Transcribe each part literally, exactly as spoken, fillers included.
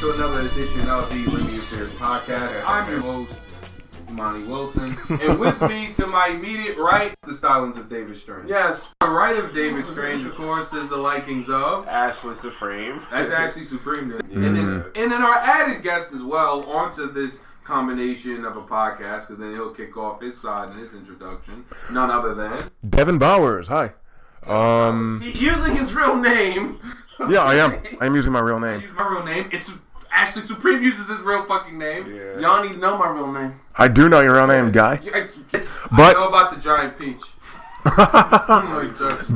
to another edition of the Limey Affairs Podcast. I'm your host, Monty Wilson. And with me to my immediate right, the stylings of David Strange. Yes. To the right of David Strange, of course, is the likings of Ashley Supreme. That's Ashley Supreme. Then. Mm-hmm. And, then, and then our added guest as well onto this combination of a podcast, because then he'll kick off his side in his introduction. None other than Devin Bowers. Hi. Um, He's using his real name. Yeah, I am. I am using my real name. I use my real name. It's Ashley Supreme uses his real fucking name. Yeah. Y'all need to know my real name. I do know your real name, guy. Yeah, it's, but, I know about the giant peach.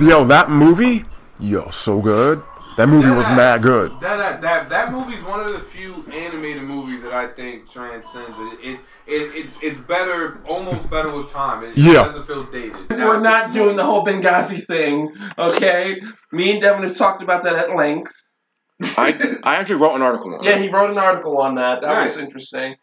Yo, that movie, yo, so good. That movie that, was mad good. That that that, that movie is one of the few animated movies that I think transcends it. It, it, it it's better, almost better with time. It, yeah. It doesn't feel dated. We're not doing the whole Benghazi thing, okay? Me and Devin have talked about that at length. I I actually wrote an article on that. Yeah, he wrote an article on that. That nice. was interesting.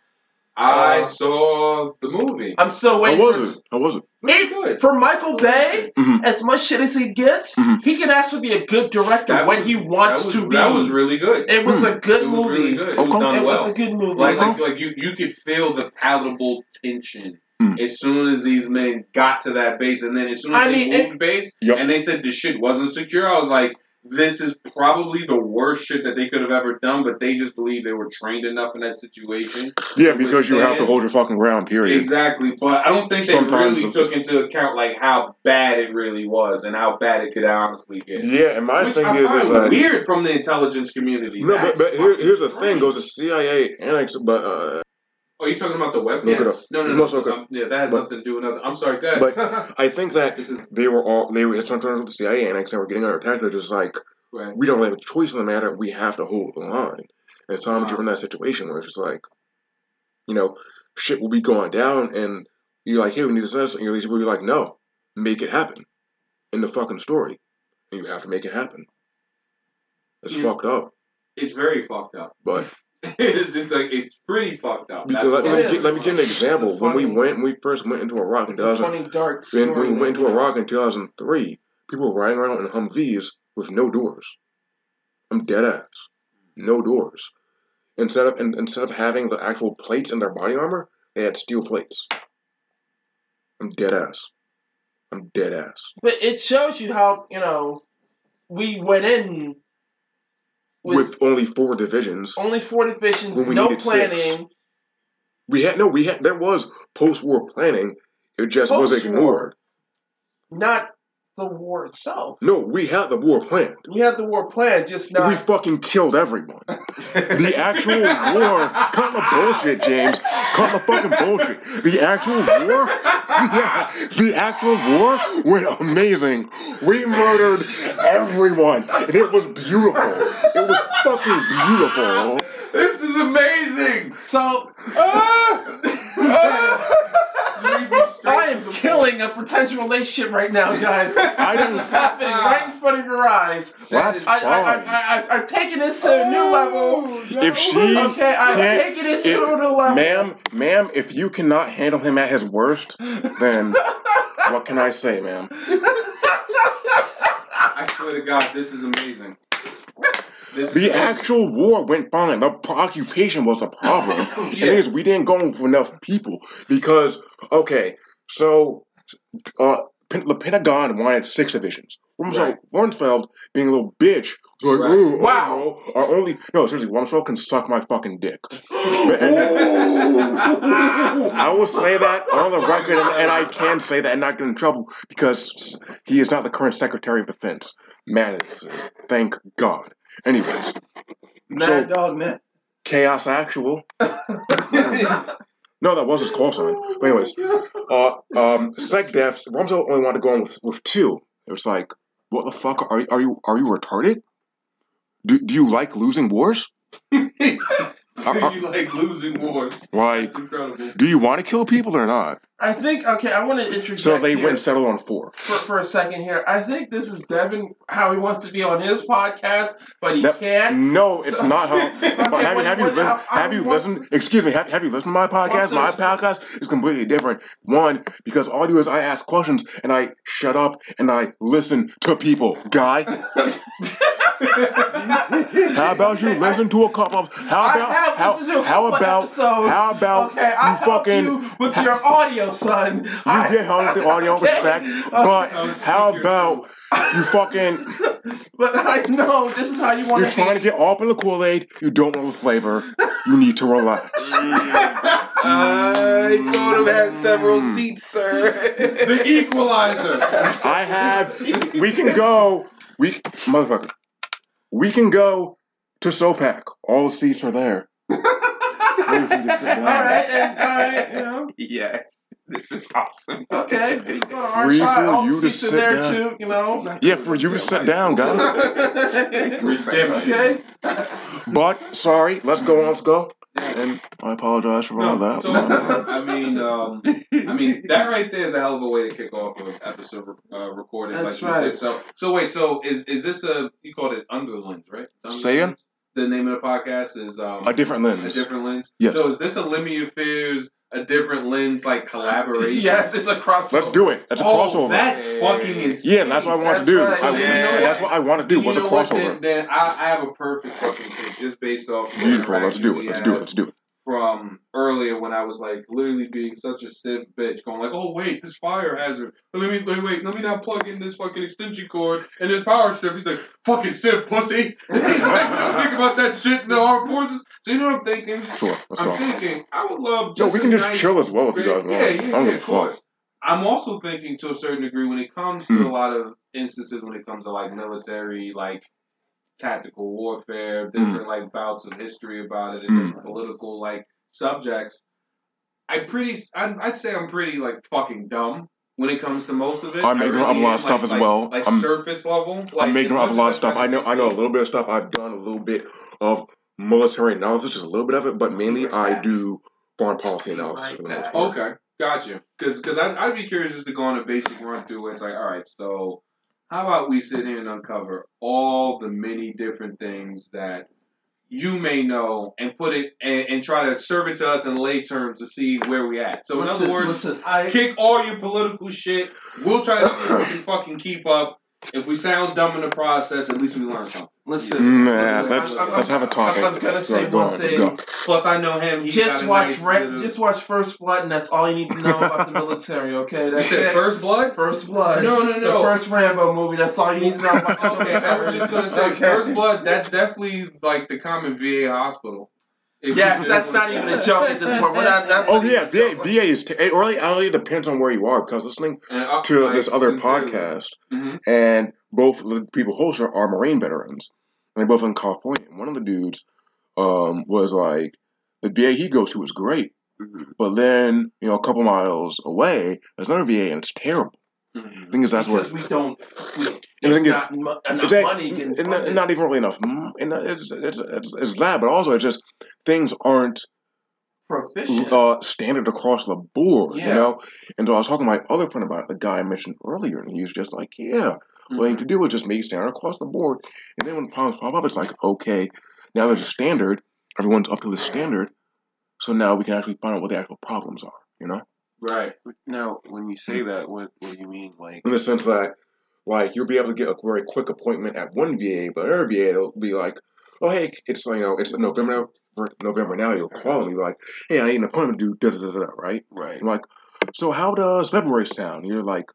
I uh, saw the movie. I'm still waiting. How was it? How was it? It for Michael Bay, mm-hmm. as much shit as he gets, mm-hmm. he can actually be a good director that when was, he wants was, to be. That was really good. It was mm. a good it movie. Was really good. It, okay. was, done it well. was a good movie. Like, like, like you, you could feel the palatable tension mm. as soon as these men got to that base, and then as soon as I they mean, moved it, base, yep. and they said the shit wasn't secure. I was like, this is probably the worst shit that they could have ever done, but they just believe they were trained enough in that situation. Yeah, because you have to hold your fucking ground, period. Exactly, but I don't think they Sometimes really took into account like how bad it really was and how bad it could honestly get. Yeah, and my Which thing I is, find is like, weird from the intelligence community. No, but, but here, here's the thing: goes the C I A and but. Uh, Oh, you're talking about the webcams? Look it up. No, no, no. no. Okay. Um, yeah, that has but, nothing to do with nothing. I'm sorry, go ahead. But I think that this is, they were all, they were, it's on terms with the C I A and X, and we're getting our attack. They're just like, right. we don't have a choice in the matter. We have to hold the line. And so I'm driven in that situation where it's just like, you know, shit will be going down, and you're like, hey, we need to send this. And you're like, no, make it happen. In the fucking story. And you have to make it happen. It's you, fucked up. It's very fucked up. But. it's like it's pretty fucked up. Let, let, me, let me give an example. When we went, when we first went into Iraq in two thousand, when we went into Iraq in two thousand three, people were riding around in Humvees with no doors. I'm dead ass, no doors. Instead of in, instead of having the actual plates in their body armor, they had steel plates. I'm dead ass. I'm dead ass. But it shows you how you know we went in. With, with only four divisions. Only four divisions, no planning. Six. We had no, we had there was post-war planning. It just post-war, was ignored. Not the war itself. No, we had the war planned. We had the war planned, just not. We fucking killed everyone. The actual war, cut the bullshit, James. Cut the fucking bullshit. The actual war, yeah, the actual war went amazing. We murdered everyone, and it was beautiful. It was fucking beautiful. This is amazing. So, uh, I am killing a potential relationship right now, guys. I didn't. This is happening right in front of your eyes. Well, that's I, I, I, I, I've taken this to a new oh, level. No. If she okay, I've taken this to a new level. Ma'am, ma'am, if you cannot handle him at his worst, then what can I say, ma'am? I swear to God, this is amazing. This the actual crazy. war went fine. The occupation was a problem. yeah. And it is, we didn't go with enough people because, okay, so uh, the Pentagon wanted six divisions. Rumsfeld, right. Rumsfeld being a little bitch, was like, right. oh, wow. Oh, our only, no, seriously, Rumsfeld can suck my fucking dick. I will say that on the record, and, and I can say that and not get in trouble because he is not the current Secretary of Defense. Madness, thank God. Anyways, mad so, dog man, chaos actual. No, that was his call sign. But anyways, uh, um, sec deaths. Rumsfeld only wanted to go in with, with two. It was like, what the fuck are you? Are you are you retarded? Do do you like losing wars? do are, are, you like losing wars? Like, do you want to kill people or not? I think okay. I want to introduce. So they here. went and settled on four for, for a second here. I think this is Devin how he wants to be on his podcast, but he that, can't. No, it's so. not how. okay, but have what, you have what, you, how, have you listened? To, excuse me. Have, have you listened to my podcast? My podcast is completely different. One, because all I do is I ask questions and I shut up and I listen to people, guy. How about you listen to a couple? How about how, how about how about okay, I you fucking you with your audio, son? You I, get home with the audio okay. respect, but oh, how about you fucking? But I know this is how you want. You're trying to get all up in the Kool-Aid. You don't want the flavor. You need to relax. I told him I had several seats, sir. The equalizer. I have. We can go. We motherfucker. We can go to SOPAC. All the seats are there. All right, and, all right, you know. Yes, this is awesome. Okay, we go to our free side. For all you the to sit there down. Too, you know. Yeah, for you to sit down, guys. Okay. But sorry, let's go on. Let's go. And I apologize for no, all that. So, I mean, um, I mean that right there is a hell of a way to kick off an episode uh, recorded. That's like right. So, so wait, so is is this a you called it Under Lens, right? Under Saying Lens? The name of the podcast is um, A Different Lens. A Different Lens. Yes. So is this a Limey Affairs? A Different Lens, like collaboration. Yes, it's a crossover. Let's do it. That's a oh, crossover. That's hey. fucking insane. Yeah, that's what I want that's to do. Right. I, yeah. That's what I want to do. What's a crossover? What, then then I, I have a perfect fucking take just based off. Beautiful. Let's do it. Let's do it. Let's do it. From earlier when I was like literally being such a sick bitch, going like, "Oh wait, this fire hazard. Let me wait, wait, let me not plug in this fucking extension cord and this power strip." He's like, "Fucking sick pussy." He's like, "Don't think about that shit in the armed forces." So you know what I'm thinking? Sure, let's I'm talk. thinking I would love. Just no, we can just nice chill as well if you guys want. Yeah, yeah, I don't yeah, of course. Fuck. I'm also thinking to a certain degree when it comes mm. to a lot of instances when it comes to like military, like. Tactical warfare, different mm. like bouts of history about it, and mm. different political like subjects. I pretty, I'm, I'd say I'm pretty like fucking dumb when it comes to most of it. I'm ignorant of a lot of stuff like, as like, well. Like I'm, surface level. Like, I'm ignorant of a lot of stuff. I know, I know a little bit of stuff. I've done a little bit of military analysis, just a little bit of it, but mainly I do foreign policy analysis like for the most part. Okay, gotcha. Because because I'd, I'd be curious just to go on a basic run through where it's like, all right, so. How about we sit here and uncover all the many different things that you may know and put it and, and try to serve it to us in lay terms to see where we at. So listen, in other words, listen, I... kick all your political shit. We'll try to see if we can fucking keep up. If we sound dumb in the process, at least we learn something. Listen, nah, listen let's, I'm, I'm, let's have a talk. I'm, I'm going to say right, one on, thing. Plus, I know him. He's just watch nice re- Just watch First Blood, and that's all you need to know about the military, okay? That's it. First Blood? First Blood. No, no, no. The first Rambo movie, that's all you need to know about the military. Okay, I was just going to say, okay. First Blood, that's definitely like the common V A hospital. If yes, that's not even a joke at this point. We're not, that's oh, yeah, V A is... T- it really, really depends on where you are, because listening uh, to like, this other sincerely. podcast, mm-hmm. and both the people hosting are Marine veterans, and they both in California. And one of the dudes um, was like, the V A he goes to is great, mm-hmm. but then, you know, a couple miles away, there's another V A, and it's terrible. Mm-hmm. The thing is, that's because what... we don't... We, and the thing not is, mu- enough it's, money it's, it's not even really enough. And it's, it's, it's, it's that, but also it's just... Things aren't uh, standard across the board, yeah. you know? And so I was talking to my other friend about it, the guy I mentioned earlier, and he was just like, yeah, mm-hmm. what I need to do is just make standard across the board. And then when the problems pop up, it's like, okay, now there's a standard. Everyone's up to this standard. So now we can actually find out what the actual problems are, you know? Right. Now, when you say that, what, what do you mean? Like in the sense that, like, you'll be able to get a very quick appointment at one V A, but another V A will be like, oh, hey, it's, you know, it's November For November now, you'll call me like, hey, I need an appointment to do da da da da, right? Right. I'm like, so how does February sound? And you're like,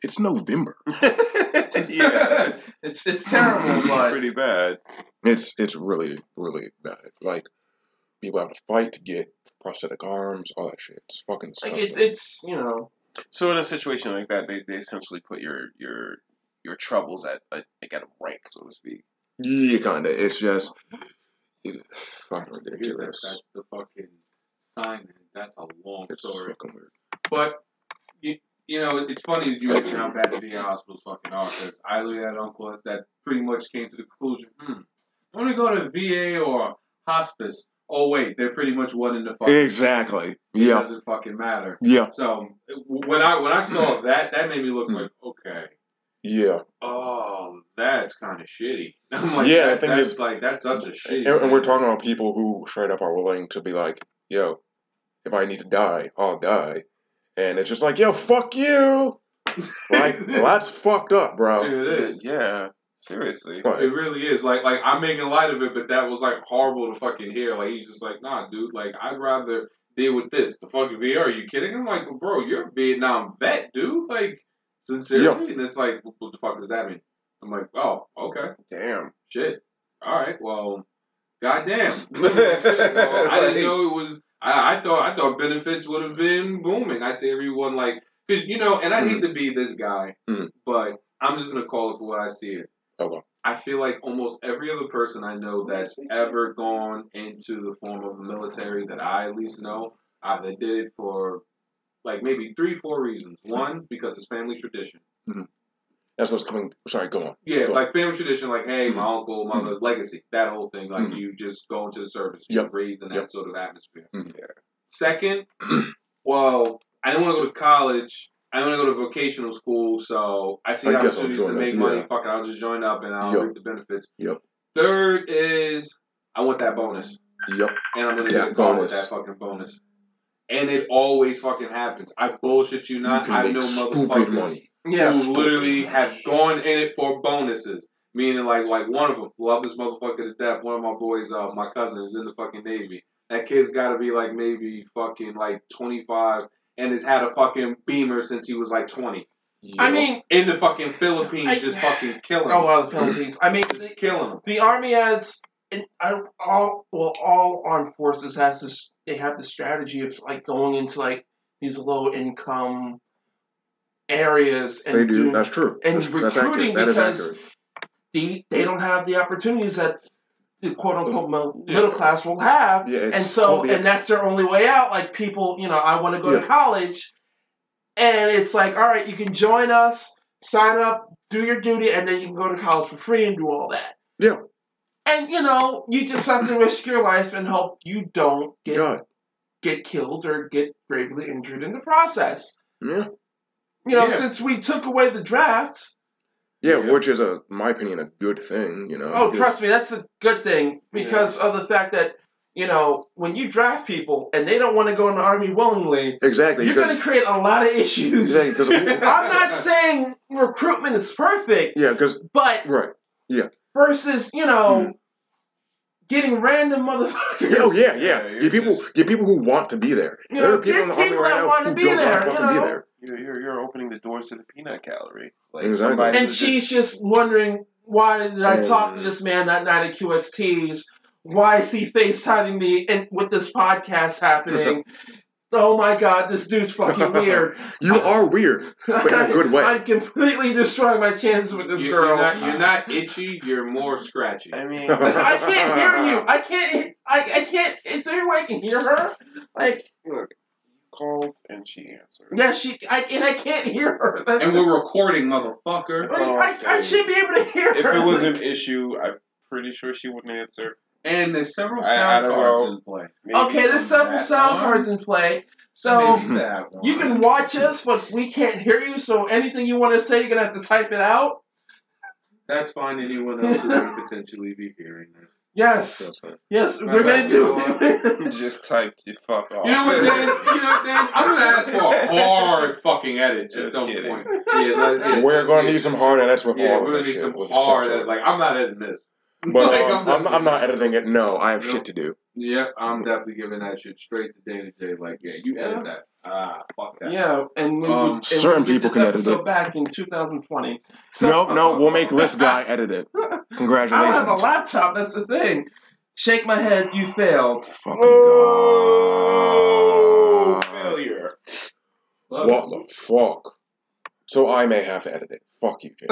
it's November. yeah, it's it's, it's terrible, but. It's pretty bad. It's, it's really, really bad. Like, people have to fight to get prosthetic arms, all that shit. It's fucking disgusting. Like it, it's, you know. So in a situation like that, they, they essentially put your, your, your troubles at, at, at a rank, so to speak. Yeah, kind of. It's just... It's fucking that's ridiculous. That's the fucking sign. That's a long it's story. But, you, you know, it's funny that you mentioned how bad the V A hospitals fucking are. Because I literally had an uncle that pretty much came to the conclusion, hmm, I want to go to V A or hospice. Oh, wait, they're pretty much one in the fucking... Exactly. It yeah. doesn't fucking matter. Yeah. So, when I when I saw that, that made me look like, okay. Yeah. Oh, that's kind of shitty. I'm like, yeah, that, I think that's like that's such a shitty. And, and we're talking about people who straight up are willing to be like, yo, if I need to die, I'll die. And it's just like, yo, fuck you. Like, well, that's fucked up, bro. It is. Yeah. Seriously. Right. It really is. Like, like I'm making light of it, but that was, like, horrible to fucking hear. Like, he's just like, nah, dude, like, I'd rather deal with this. The fucking V A, are you kidding? I'm like, well, bro, you're a Vietnam vet, dude. Like, sincerely? Yep. And it's like, what the fuck does that mean? I'm like, oh, okay. Damn. Shit. All right, well, goddamn. well, I didn't know it was... I, I thought I thought benefits would have been booming. I see everyone like, because, you know, and I mm. hate to be this guy, mm. but I'm just going to call it for what I see it. Okay. I feel like almost every other person I know that's ever gone into the form of the military that I at least know, uh, they did it for like maybe three, four reasons. One, because it's family tradition. Mm-hmm. That's what's coming. Sorry, go on. Yeah, go like on. Family tradition, like, hey, my mm-hmm. uncle, my mm-hmm. legacy, that whole thing. Like, mm-hmm. you just go into the service. You're yep. raised in that yep. sort of atmosphere. Mm-hmm. Yeah. Second, well, I didn't want to go to college. I didn't want to go to vocational school. So I see I opportunities to make up. money. Yeah. Fuck it, I'll just join up and I'll yep. reap the benefits. Yep. Third is, I want that bonus. Yep. And I'm going to get caught with that fucking bonus. And it always fucking happens. I bullshit you not. You I know motherfuckers. Money. Yeah, who literally have gone in it for bonuses. Meaning, like, like one of them, love this motherfucker to death. One of my boys, uh, my cousin, is in the fucking Navy. That kid's got to be, like, maybe fucking, like, twenty-five and has had a fucking Beamer since he was, like, twenty. Yeah. I mean... In the fucking Philippines, I, just fucking killing them. Oh, wow, the Philippines. I mean... They, killing them. The Army has... And I, all Well, all armed forces has this... They have the strategy of, like, going into, like, these low-income... areas and they do. Doing, that's true. And that's, recruiting that's because they, they don't have the opportunities that the quote unquote middle yeah. class will have, yeah, and so and ex- that's their only way out. Like people, you know, I want to go yeah. to college, and it's like, all right, you can join us, sign up, do your duty, and then you can go to college for free and do all that. Yeah. And you know, you just have to risk your life and hope you don't get God. get killed or get gravely injured in the process. Yeah. You know, yeah. since we took away the draft. Yeah, yeah. which is, a, in my opinion, a good thing, you know. Oh, it's, trust me, that's a good thing because yeah. of the fact that, you know, when you draft people and they don't want to go in the Army willingly. Exactly. You're going to create a lot of issues. Exactly, I'm not saying recruitment is perfect. Yeah, because. But. Right, yeah. Versus, you know. Mm. Getting random motherfuckers. Oh, yeah, yeah. yeah get people just... get people who want to be there. You there know, are people in the Army right now who don't there, want you know? to be there. You're, you're opening the doors to the peanut gallery. Like exactly. And she's just... just wondering, why did I and... talk to this man that night at Q X T's? Why is he FaceTiming me and with this podcast happening? Oh, my God, this dude's fucking weird. You are weird, but in a good way. I'm completely destroying my chances with this you're girl. Not, you're not itchy. You're more scratchy. I mean... I can't hear you. I can't... I, I can't... Is there any way I can hear her? Like... Look, called and she answered. Yeah, she... I, and I can't hear her. That's, and we're recording, motherfucker. I, I should be able to hear if her. If it was an issue, I'm pretty sure she wouldn't answer. And there's several sound I, I cards know. in play. Maybe okay, there's several sound one. cards in play. So you can watch us, but we can't hear you. So anything you want to say, you're going to have to type it out. That's fine. Anyone else who could potentially be hearing this. Yes. Yes, we're going to do it. Just type your fuck off. You know what, Dan? You know, Dan? I'm going to ask for a hard fucking edit just at some kidding. point. Yeah, like, we're going to need some hard edits with yeah, all of this shit. Yeah, we're going to need some hard edits. Like, I'm not editing this. But like, um, I'm, I'm not editing it. No, I have nope. shit to do. Yeah, I'm definitely giving that shit straight to Dana J. Like, yeah, you edit yeah. that. Ah, fuck that. Yeah, and when um, we, certain we people can edit it. Back in two thousand twenty. So, no, no, we'll make this guy edit it. Congratulations. I don't have a laptop. That's the thing. Shake my head. You failed. Fucking oh, God. Failure. Love what it. the fuck? So I may have to edit it. Fuck you, Jay.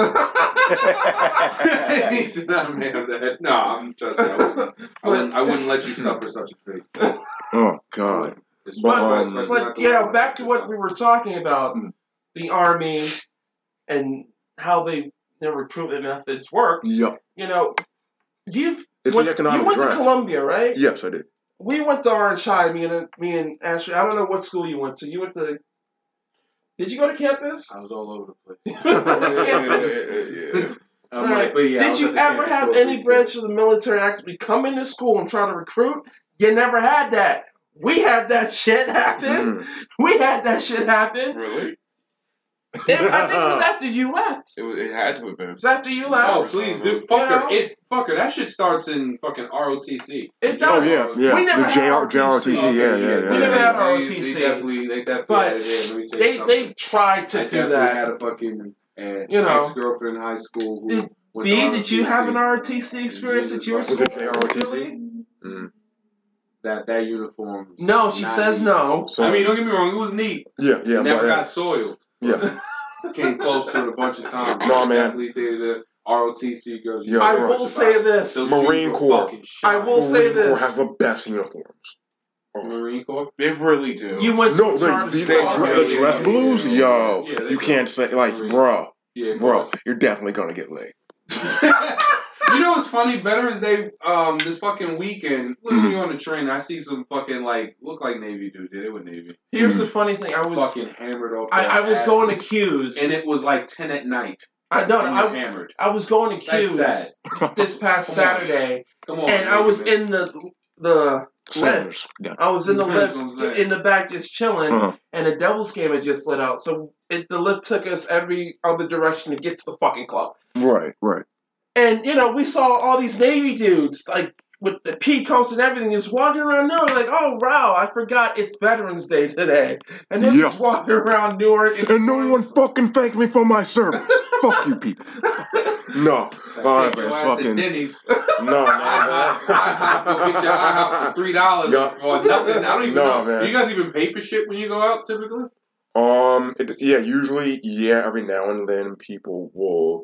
He's not made of that. No, I'm just. I wouldn't, I wouldn't, I wouldn't let you suffer such a fate. Oh God! But, but, um, but you know, back to what we were talking about: mm. the Army and how they their recruitment methods work. Yep. You know, you've it's went, an economic you went drive. to Columbia, right? Yes, I did. We went to Orange High. Me and me and Ashley. I don't know what school you went to. You went to. Did you go to campus? I was all over the place. yeah, yeah, yeah, yeah. I'm right. like, but yeah, Did you ever have any branch of the military actually come into school and try to recruit? You never had that. We had that shit happen. Mm. We had that shit happen. Really? It, I think it was after you left. It, was, it had to have been. It was after you left. Oh, please, dude. Fucker. You know? It, fucker, that shit starts in fucking R O T C. It does. Oh, yeah, yeah. We never the had R O T C. Oh, yeah, yeah, yeah. We yeah, never yeah. had R O T C. They, they definitely, they definitely but yeah, they, they tried to I do that. I had a fucking uh, you know, ex-girlfriend in high school who did, went B, to did you have an R O T C experience that you were supposed to R O T C? Mm-hmm. That that uniform. No, she says neat. No. So I mean, don't get me wrong, it was neat. Yeah, yeah. Never got soiled. Yeah. Came close to it a bunch of times. No, man. The R O T C girls. Yo, I will say this. Marine Corps. I will Marine say this. Marine Corps has the best uniforms. Oh. Marine Corps? They really do. You went to no, the, they, they, okay, the dress yeah, blues? Yeah, yo. Yeah, you can't go. Say, like, Marine. Bro. Yeah, bro, you're definitely going to get laid. You know what's funny? Veterans Day, um, this fucking weekend, literally mm-hmm. on the train, I see some fucking, like, look like Navy dude. They were Navy. Here's mm-hmm. the funny thing. I was fucking hammered off. I, I was going to Q's. And it was like ten at night. I know. I, hammered. I was going to Q's this past Saturday. Come on. And I was man. in the the lift. Yeah. I was in the lift, in the back just chilling, uh-huh. and the Devil's game had just lit out. So it, the lift took us every other direction to get to the fucking club. Right, right. And, you know, we saw all these Navy dudes, like, with the peacoats and everything, just walking around Newark, like, oh, wow, I forgot it's Veterans Day today. And then yeah. just walking around Newark. And, and no one fucking thanked me for my service. Fuck you people. No. All right, man, fucking. No, no, I hop for bitch, I hop for three dollars yeah. or nothing. I don't even no, know. Man. Do you guys even pay for shit when you go out, typically? Um, it, yeah, usually, yeah, every now and then people will...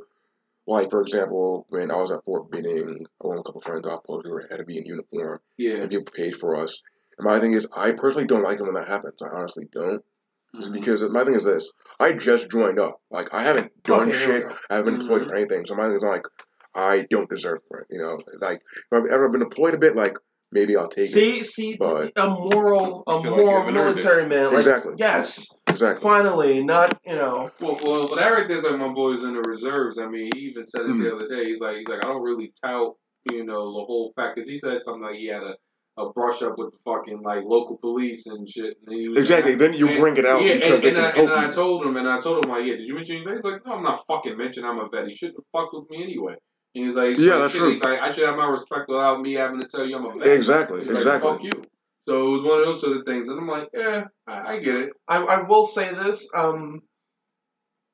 Like, for example, when I was at Fort Benning, along with a couple of friends off post, we were had to be in uniform. Yeah. And people paid for us. And my thing is, I personally don't like it when that happens. I honestly don't. Mm-hmm. It's because my thing is this. I just joined up. Like, I haven't done okay, shit. I haven't deployed mm-hmm. or anything. So my thing is, like, I don't deserve it. You know? Like, if I've ever been deployed a bit, like, maybe I'll take see, it. See, see, a moral, a moral like military man. Like, exactly. Yes. Exactly. Finally, not, you know. Well, well, but Eric is like my boys in the reserves. I mean, he even said it mm. the other day. He's like, he's like, I don't really tout, you know, the whole fact. Because he said something like he had a, a brush up with the fucking, like, local police and shit. And he was exactly. Like, then you and, bring it out yeah, because and, and they can I, help and you. I told him, and I told him, like, yeah, did you mention anything? He's like, no, I'm not fucking mentioning I'm a vet. He shouldn't fuck with me anyway. And he's like, yeah, that's shit. True. He's like, I should have my respect without me having to tell you I'm a vet. Exactly, he's exactly. Like, fuck you. So it was one of those sort of things. And I'm like, yeah, I, I get it. I, I will say this. Um,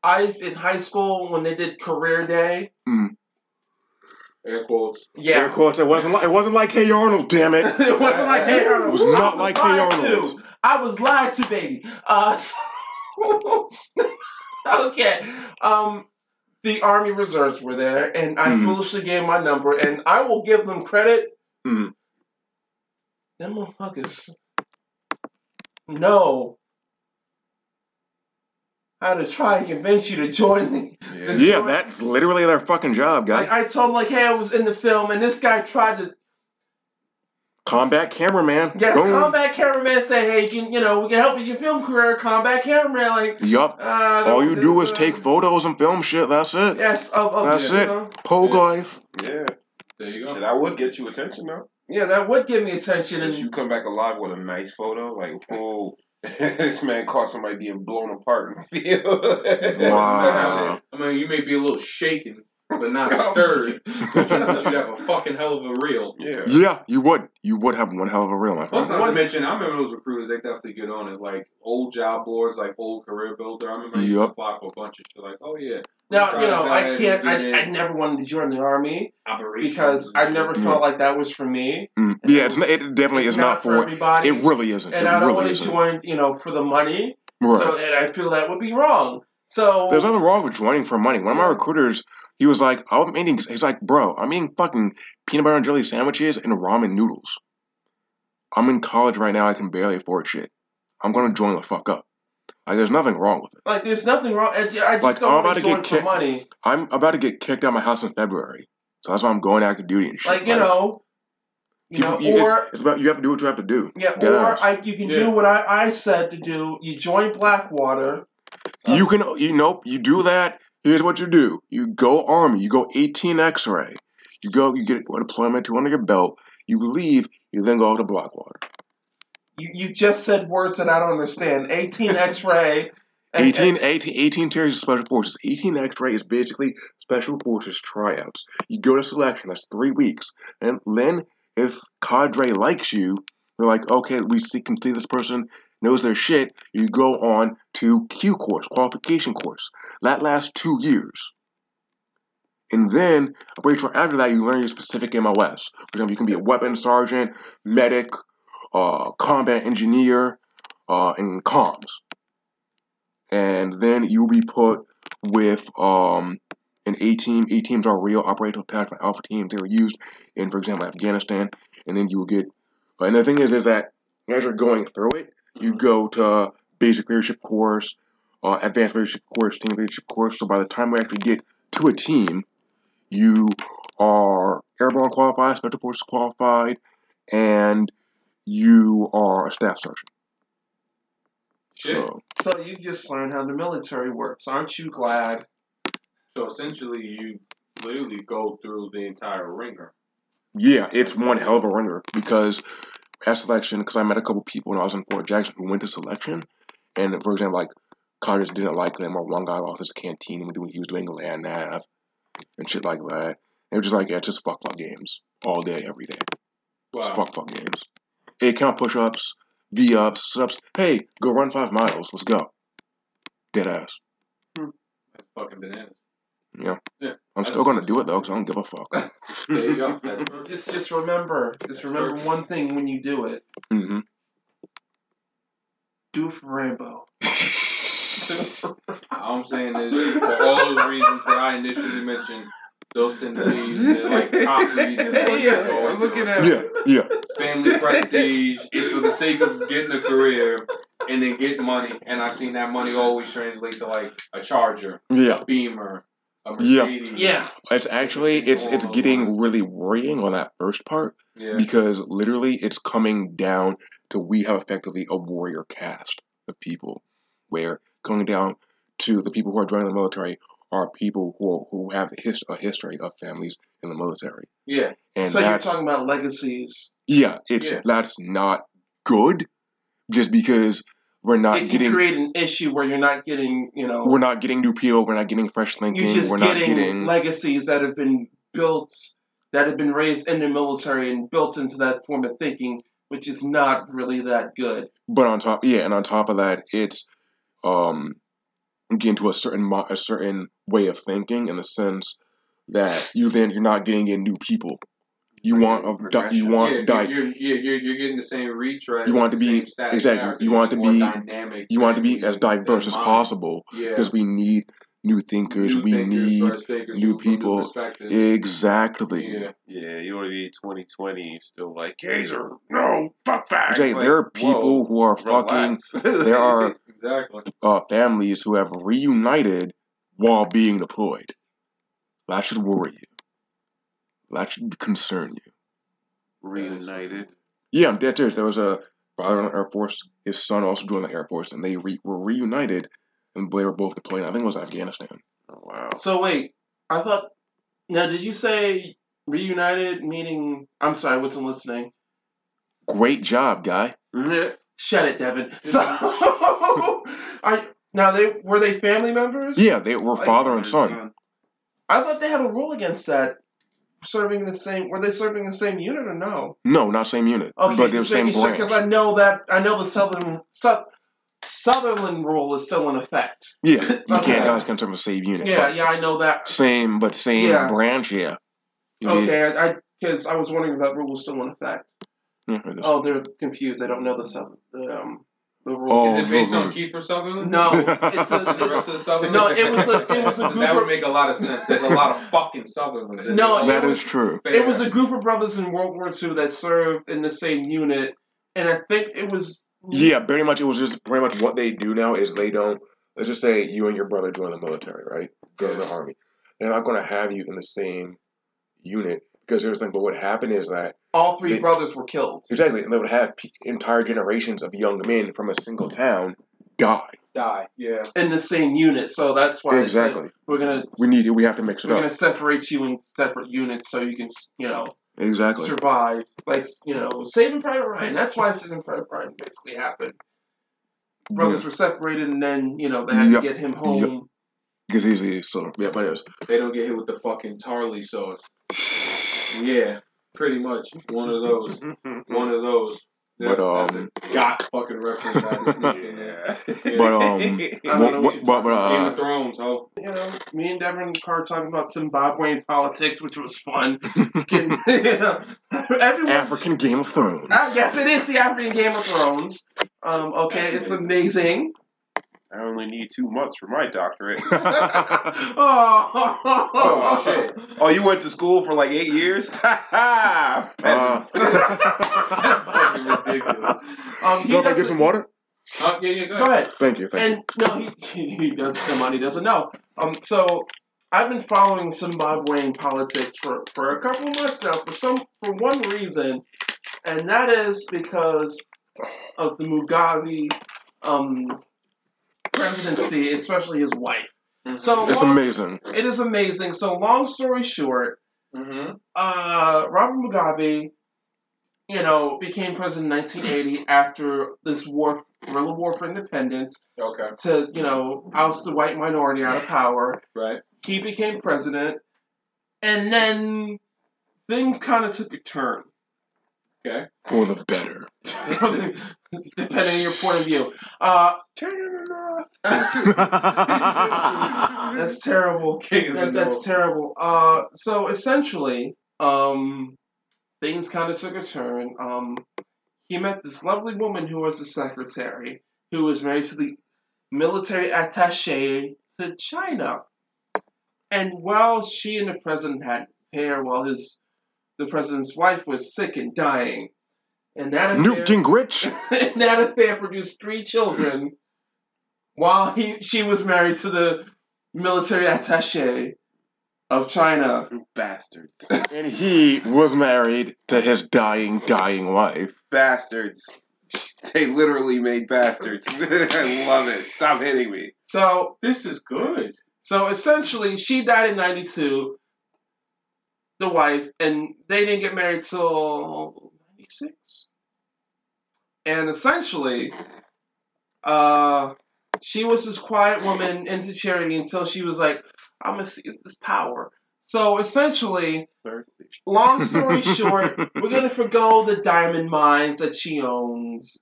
I, in high school, when they did career day. Mm. Air quotes. Yeah. Air quotes. It wasn't, like, it wasn't like Hey Arnold, damn it. It wasn't like Hey Arnold. It was not like Hey Arnold. To. I was lied to, baby. Uh, so okay. Um. The Army Reserves were there, and I mm. foolishly gave my number, and I will give them credit. Mm. Them motherfuckers know how to try and convince you to join the... Yeah, the yeah that's literally their fucking job, guys. I, I told them, like, hey, I was in the film, and this guy tried to... Combat cameraman. Yes, boom. Combat cameraman said, hey, can, you know, we can help with your film career. Combat cameraman, like. Yup. Uh, all you do is uh, take photos and film shit. That's it. Yes. Of, of that's yeah, it. You know? Pogue yeah. life. Yeah. There you go. Shit, I would get you attention, though. Yeah, that would give me attention. If you come back alive with a nice photo, like, oh, this man caught somebody being blown apart in the field. Wow. I mean, you may be a little shaken. But not stirred. But you'd have a fucking hell of a reel. Yeah. Yeah, you would. You would have one hell of a reel. My Plus, friend. Not to mention, I remember those recruiters, they definitely get on it. Like, old job boards, like, old career builder. I remember yep. you apply for a bunch of shit. Like, oh, yeah. Now, you know, I can't, I, I never wanted to join the Army Operation because I never shit. felt mm. like that was for me. Mm. Yeah, it, it's not, it definitely it's is not, not for everybody. It really isn't. And it I don't really want to join, you know, for the money. Right. So, and I feel that would be wrong. So there's nothing wrong with joining for money. One of my recruiters... He was like, I'm eating, he's like, bro, I'm eating fucking peanut butter and jelly sandwiches and ramen noodles. I'm in college right now. I can barely afford shit. I'm going to join the fuck up. Like, there's nothing wrong with it. Like, there's nothing wrong. I just like, don't want to join for money. I'm about to get kicked out of my house in February. So that's why I'm going active duty and shit. Like, you like, know. You people, know, or it's, it's about you have to do what you have to do. Yeah, Get or I, you can yeah. do what I, I said to do. You join Blackwater. Uh, you can, you nope, you do that. Here's what you do. You go Army. You go eighteen X-ray. You go, you get a deployment to under your belt. You leave. You then go to Blackwater. You you just said words that I don't understand. eighteen X-ray. eighteen, eighteen, eighteen tiers of Special Forces. eighteen X-ray is basically Special Forces tryouts. You go to Selection, that's three weeks. And then, if cadre likes you, they're like, okay, we see, can see this person knows their shit. You go on to Q course, qualification course. That lasts two years. And then, after that, you learn your specific M O S. For example, you can be a weapons sergeant, medic, uh, combat engineer, uh, and comms. And then you'll be put with um, an A-team. A-teams are real operational tactical alpha teams. They were used in, for example, Afghanistan. And then you'll get... And the thing is, is that as you're going through it, you go to basic leadership course, uh, advanced leadership course, team leadership course. So by the time we actually get to a team, you are airborne qualified, special forces qualified, and you are a staff sergeant. Shit. So, so you just learned how the military works. Aren't you glad? So essentially, you literally go through the entire ringer. Yeah, it's one hell of a ringer because at Selection, because I met a couple people when I was in Fort Jackson who went to Selection, and for example, like, Congress didn't like them, or one guy lost his canteen when he was doing land nav and shit like that. They were just like, yeah, it's just fuck fuck games all day, every day. Wow. It's fuck fuck games. Eight count push ups, V ups, subs. Hey, go run five miles. Let's go. Dead ass. Hmm. That's fucking bananas. Yeah. yeah. I'm still going to do it, though, because I don't give a fuck. There you go. That's just, just remember. Just That's remember works. One thing when you do it. Mm-hmm. Do it for Rambo. All I'm saying is, for all the reasons that I initially mentioned, those tend to be the like, top reasons. Yeah, yeah. I'm looking at yeah, yeah. Family prestige is for the sake of getting a career and then getting money. And I've seen that money always translate to, like, a Charger, yeah. a Beamer. Yeah, yeah. It's actually it's it's getting really worrying on that first part yeah. because literally it's coming down to we have effectively a warrior caste of people, where coming down to the people who are joining the military are people who who have his, a history of families in the military. Yeah, and so you're talking about legacies. Yeah, it's yeah. that's not good, just because. We're not it getting. You create an issue where you're not getting, you know. We're not getting new people. We're not getting fresh thinking. You're just we're getting, not getting legacies that have been built, that have been raised in the military and built into that form of thinking, which is not really that good. But on top, yeah, and on top of that, it's um, getting to a certain mo- a certain way of thinking in the sense that you then you're not getting in new people. You want a you want yeah, you're, you're, you're, you're getting the same retread. You want to be exactly. You want to be dynamic. You want to be as diverse as possible because yeah. we need new thinkers. New we thinkers, need thinkers, new people. New exactly. Yeah. yeah, you want to be twenty twenty still like Kaiser. No, fuck that. Exactly. Like, there are people whoa, who are relax. fucking. There are exactly uh, families who have reunited while being deployed. That should worry you. That should concern you. Reunited. Yeah, I'm dead serious. There was a father in the Air Force. His son also joined the Air Force, and they re- were reunited, and they were both deployed. I think it was Afghanistan. Oh, wow. So wait, I thought. Now, did you say reunited? Meaning, I'm sorry, I wasn't listening. Great job, guy. Shut it, Devin. So, I now they were they family members? Yeah, they were father I, and son. I thought they had a rule against that. Serving in the same, were they serving in the same unit or no? No, not same unit. Okay, but they're the same branch. Because I know that I know the Southern Su- Sutherland rule is still in effect. Yeah, you okay. can't always come from the same unit. Yeah, yeah, I know that. Same, but same yeah. branch. Yeah. You okay, did. I because I, I was wondering if that rule was still in effect. Yeah, oh, they're confused. They don't know the Southern the, um the rule. Oh, is it based on Kiefer Sutherland? No, it's a, it's a Sutherland. No, it was a it was a group. That would make a lot of sense. There's a lot of fucking Sutherlands. No, that is true. It was a group of brothers in World War Two that served in the same unit, and I think it was. Yeah, very much. It was just pretty much what they do now is they don't. Let's just say you and your brother join the military, right? Go to the army. They're not going to have you in the same unit. Because there's like, but what happened is that all three they, brothers were killed. Exactly, and they would have p- entire generations of young men from a single town die. Die, yeah, in the same unit. So that's why exactly we're gonna we need we have to mix it we're up. We're gonna separate you in separate units so you can you know exactly survive. Like you know, Saving Private Ryan. That's why Saving Private Ryan basically happened. brothers yeah. were separated, and then, you know, they had yep. to get him home. Because yep. he's sort of, yeah, but it was. They don't get hit with the fucking Tarly sauce. Yeah, pretty much. One of those. One of those. That, but, um, that's a got fucking reference I just needed. Yeah. Yeah. But, um, what, what, but, but, uh, Game of Thrones, ho. You know, me and Devin were talking about Zimbabwean politics, which was fun. Getting, you know, everyone, African Game of Thrones. I guess it is the African Game of Thrones. Um, okay, it's amazing. I only need two months for my doctorate. oh, oh, shit. Oh, you went to school for like eight years? Ha ha! Peasants. That's fucking ridiculous. Um, you want to get some water? Uh, yeah, yeah, go ahead. Go ahead. Thank you, thank and, you. And, no, he, he does, somebody doesn't know. Um, so, I've been following Zimbabwean politics for, for a couple months now for some for one reason, and that is because of the Mugabe... Um, presidency, especially his wife. Mm-hmm. So it's long, amazing. It is amazing. So long story short, mm-hmm. uh, Robert Mugabe, you know, became president in nineteen eighty after this war, guerrilla war for independence. Okay. To, you know, oust the white minority out of power. Right. He became president, and then things kind of took a turn. Okay. For the better. Depending on your point of view. Uh, that's terrible. That, that's terrible. Uh, so essentially, um, things kind of took a turn. Um, he met this lovely woman who was the secretary, who was married to the military attaché to China. And while she and the president had hair, while his the president's wife was sick and dying. And that affair, Newt Gingrich. And that affair produced three children while he she was married to the military attaché of China. Bastards. And he was married to his dying, dying wife. Bastards. They literally made bastards. I love it. Stop hitting me. So this is good. So essentially, she died in ninety-two, the wife, and they didn't get married till ninety-six. And essentially, uh, she was this quiet woman into charity until she was like, I'm going to seize this power. So essentially, long story short, we're going to forgo the diamond mines that she owns.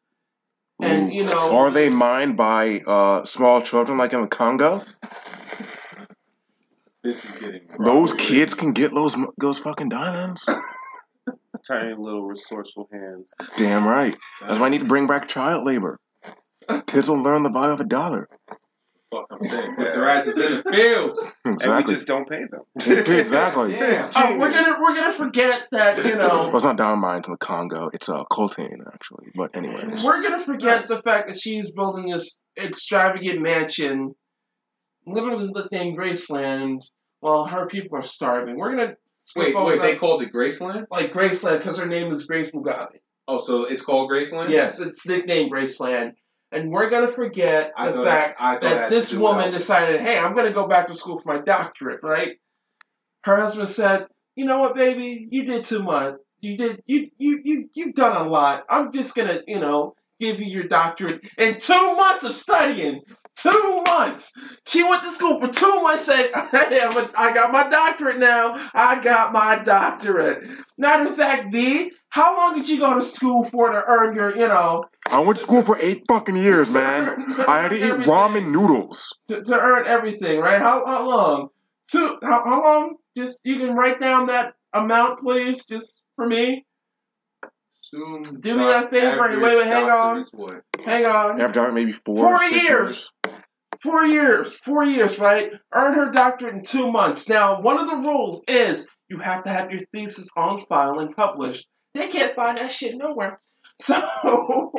And, Ooh, you know. Are they mined by uh, small children like in the Congo? This is getting those kids can get those those fucking diamonds. Tiny little resourceful hands. Damn right. That's why I need to bring back child labor. Kids will learn the value of a dollar. Fuck, I'm saying. Put their asses in the field. Exactly. And we just don't pay them. Exactly. Yeah. Oh, we're gonna we're gonna forget that, you know. Well, it's not diamond mines in the Congo. It's uh, coltan actually. But anyways, we're gonna forget the fact that she's building this extravagant mansion, literally the name Graceland, while her people are starving. We're gonna. Wait, wait, they called it Graceland? Like Graceland, because her name is Grace Mugabe. Oh, so it's called Graceland? Yes, it's nicknamed Graceland. And we're going to forget I the fact that, that this woman that. decided, hey, I'm going to go back to school for my doctorate, right? Her husband said, you know what, baby? You did too much. You did, you, you, you, you've done a lot. I'm just going to, you know, give you your doctorate in two months of studying. Two months. She went to school for two months. Said, hey, I'm a, "I got my doctorate now. I got my doctorate." Matter of fact, B, how long did you go to school for to earn your, you know? I went to school for eight fucking years, man. Earn, I had to eat everything. Ramen noodles to, to earn everything, right? How, how long? Two. How, how long? Just you can write down that amount, please, just for me. Soon do me that thing, right? Wait, wait, hang on, hang on. After maybe four, four years. years. Four years, four years, right? Earn her doctorate in two months. Now, one of the rules is you have to have your thesis on file and published. They can't find that shit nowhere. So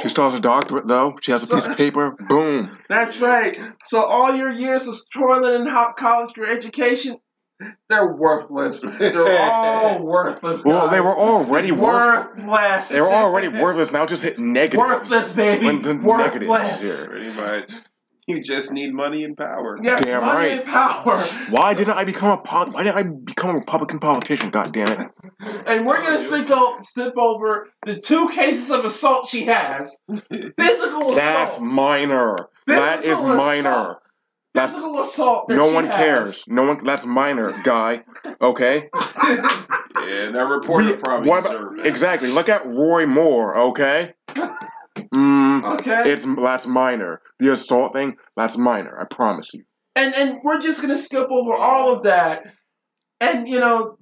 she starts a doctorate, though. She has a so, piece of paper. Boom. That's right. So all your years of toiling and hot college for education, they're worthless. They're all worthless. Guys. Well, they were already worth- worthless. They were already worthless. Now just hit negative. Worthless, baby. Worthless. Yeah, pretty much. You just need money and power. Yes, damn money right. and power. Why didn't I become a pol- Why didn't I become a Republican politician? God damn it! and we're going to slip, o- slip over the two cases of assault she has. Physical assault. That's minor. Physical that is assault. minor. That's, physical assault. That no one has. cares. No one. That's minor, guy. Okay. Yeah, that reporter probably deserved it. Exactly. Look at Roy Moore. Okay. Mm, okay. It's that's minor. The assault thing. That's minor. I promise you. And and we're just gonna skip over all of that, and you know,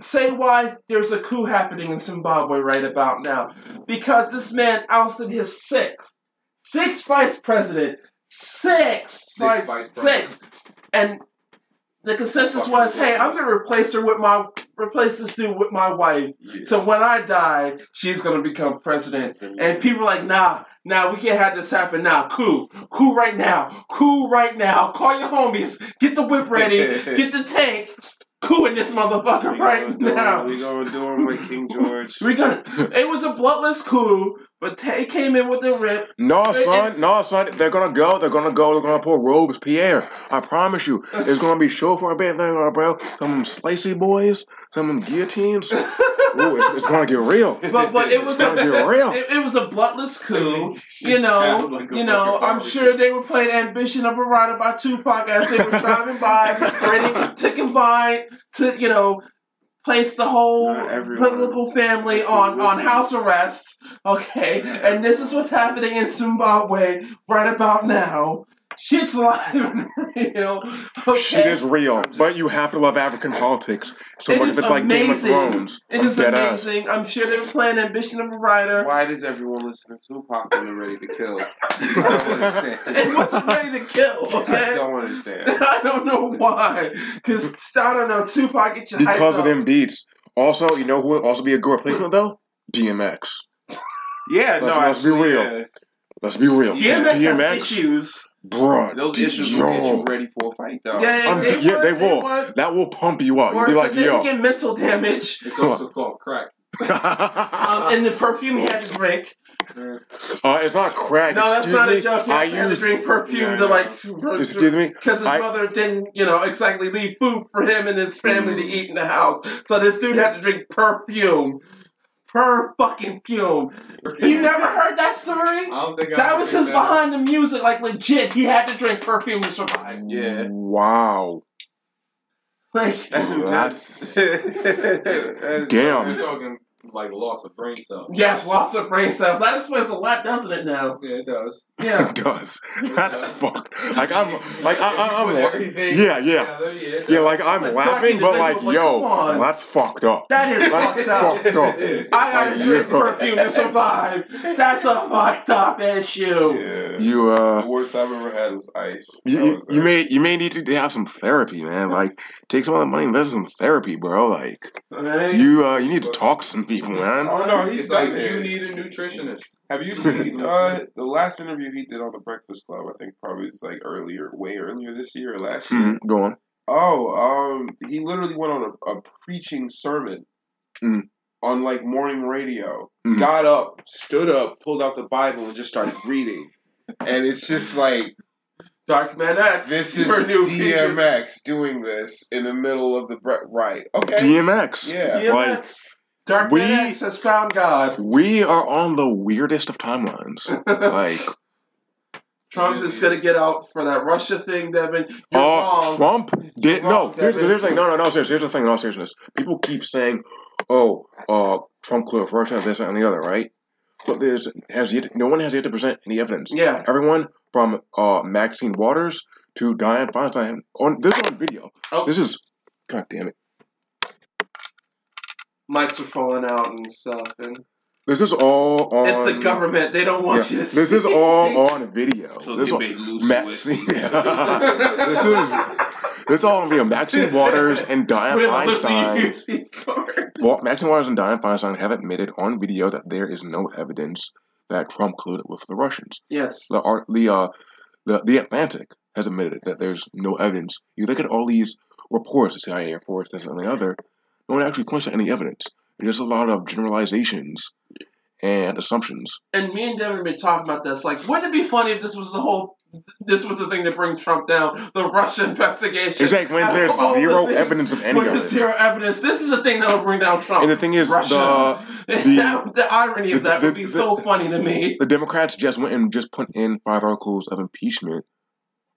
say why there's a coup happening in Zimbabwe right about now, because this man ousted his sixth, sixth vice president, sixth, sixth vice, vice president, sixth, and the consensus was, hey, I'm gonna replace her with my replace this dude with my wife, yeah. So when I die, she's gonna become president, mm-hmm. and people are like, nah. Now, we can't have this happen now. Coup. Coup right now. Coup right now. Call your homies. Get the whip ready. Get the tank. Coup in this motherfucker we right now. We're going to do him like King George. we gonna, It was a bloodless coup, but they came in with the rip. No, they, son. It, no, son. They're going to go. They're going to go. They're going to pull Robespierre. I promise you. It's going to be show for a bit. They're going to, bro. Some of them slicey boys. Some of them guillotines. Ooh, it's, it's gonna get real. But but it was a, get real. It, it was a bloodless coup, you know. Like you know, I'm sure they were playing "Ambition of a Rider" by Tupac as they were driving by, ready to combine to you know place the whole political family That's on, on house arrest. Okay, and this is what's happening in Zimbabwe right about now. Shit's alive and real. Okay? Shit is real, but you have to love African politics. So it what if it's amazing. like Game of Thrones? It is amazing. Ass. I'm sure they were playing Ambition of a Writer. Why does everyone listen to Tupac when they're ready to kill? I don't understand. It wasn't ready to kill, okay? I don't understand. I don't know why. Because, I don't know, Tupac, get your hype up. Because of them beats. Also, you know who would also be a good replacement, though? D M X. Yeah, let's, no, Let's actually, be real. Yeah. Let's be real. D M X has issues. Bruh, those issues yo. will get you ready for a fight, though. Yeah, um, they, yeah, was, they will. Was, that will pump you up. You'll be like, yo. Or mental damage. It's also called crack. um, and the perfume he had to drink. Uh, it's not crack. No, that's excuse not me. a joke. He I had used, to drink perfume yeah, to like. Excuse me. Because his I, mother didn't, you know, exactly leave food for him and his family mm. to eat in the house. So this dude had to drink perfume. Her fucking fume. You never heard that story? I don't think I That was his that. behind the music, like legit. He had to drink perfume to survive. Yeah. Wow. Like that's intense. That's, damn. You're talking like loss of brain cells. Yes, loss of brain cells. That explains a lot, doesn't it? Now. Yeah, it does. Yeah. It does. It That's does. fucked. Like I'm, like I, I'm, laughing. Yeah, yeah. Yeah, yeah, yeah. Like I'm like, laughing, but like, like yo, well, that's fucked up. That is fucked up. Fucked up. Is. I gotta like, drink perfume to survive. That's a fucked up issue. Yeah. You uh. The worst I've ever had was ice. You, was you may, you may need to have some therapy, man. Like, take some of that money, invest in some therapy, bro. Like, okay. you, uh, you need to talk to some people. People, man. Oh no, he's like you need a nutritionist. Have you seen uh, the last interview he did on the Breakfast Club? I think probably it's like earlier, way earlier this year or last year. Mm, go on. Oh, um, he literally went on a, a preaching sermon mm. on like morning radio. Mm. Got up, stood up, pulled out the Bible, and just started reading. And it's just like Dark Man X. This is D M X doing this in the middle of the bre- right. Okay, D M X. Yeah, D M X. Dark X has found God. We are on the weirdest of timelines. Like Trump is gonna get out for that Russia thing, Devin. You're uh, wrong. Trump did wrong, no. Here's, here's the thing. No, no, no. Seriously, here's the thing. In all seriousness, people keep saying, "Oh, uh, Trump cleared Russia, this and the other," right? But there's has yet to, no one has yet to present any evidence. Yeah. Everyone from uh, Maxine Waters to Dianne Feinstein on this is on video. Oh. This is God damn it. Mics are falling out and stuff. And this is all on... It's the government. They don't want yeah, you to see. This is all on video. So this, all, Maxine, yeah. this is this is all on video. Maxine Waters and Dianne Feinstein... Well, Maxine Waters and Dianne Feinstein have admitted on video that there is no evidence that Trump colluded with the Russians. Yes. The, uh, the, uh, the, the Atlantic has admitted that there's no evidence. You look at all these reports, the C I A reports, this and the other... No one actually points to any evidence. There's a lot of generalizations and assumptions. And me and Devin have been talking about this. Like, wouldn't it be funny if this was the whole, this was the thing that brings Trump down, the Russia investigation? Exactly, when there's zero the evidence of any of it. When there's zero evidence, this is the thing that will bring down Trump. And the thing is, Russia. The, the, that, the irony the, of that the, would be the, so the, funny to me. The Democrats just went and just put in five articles of impeachment,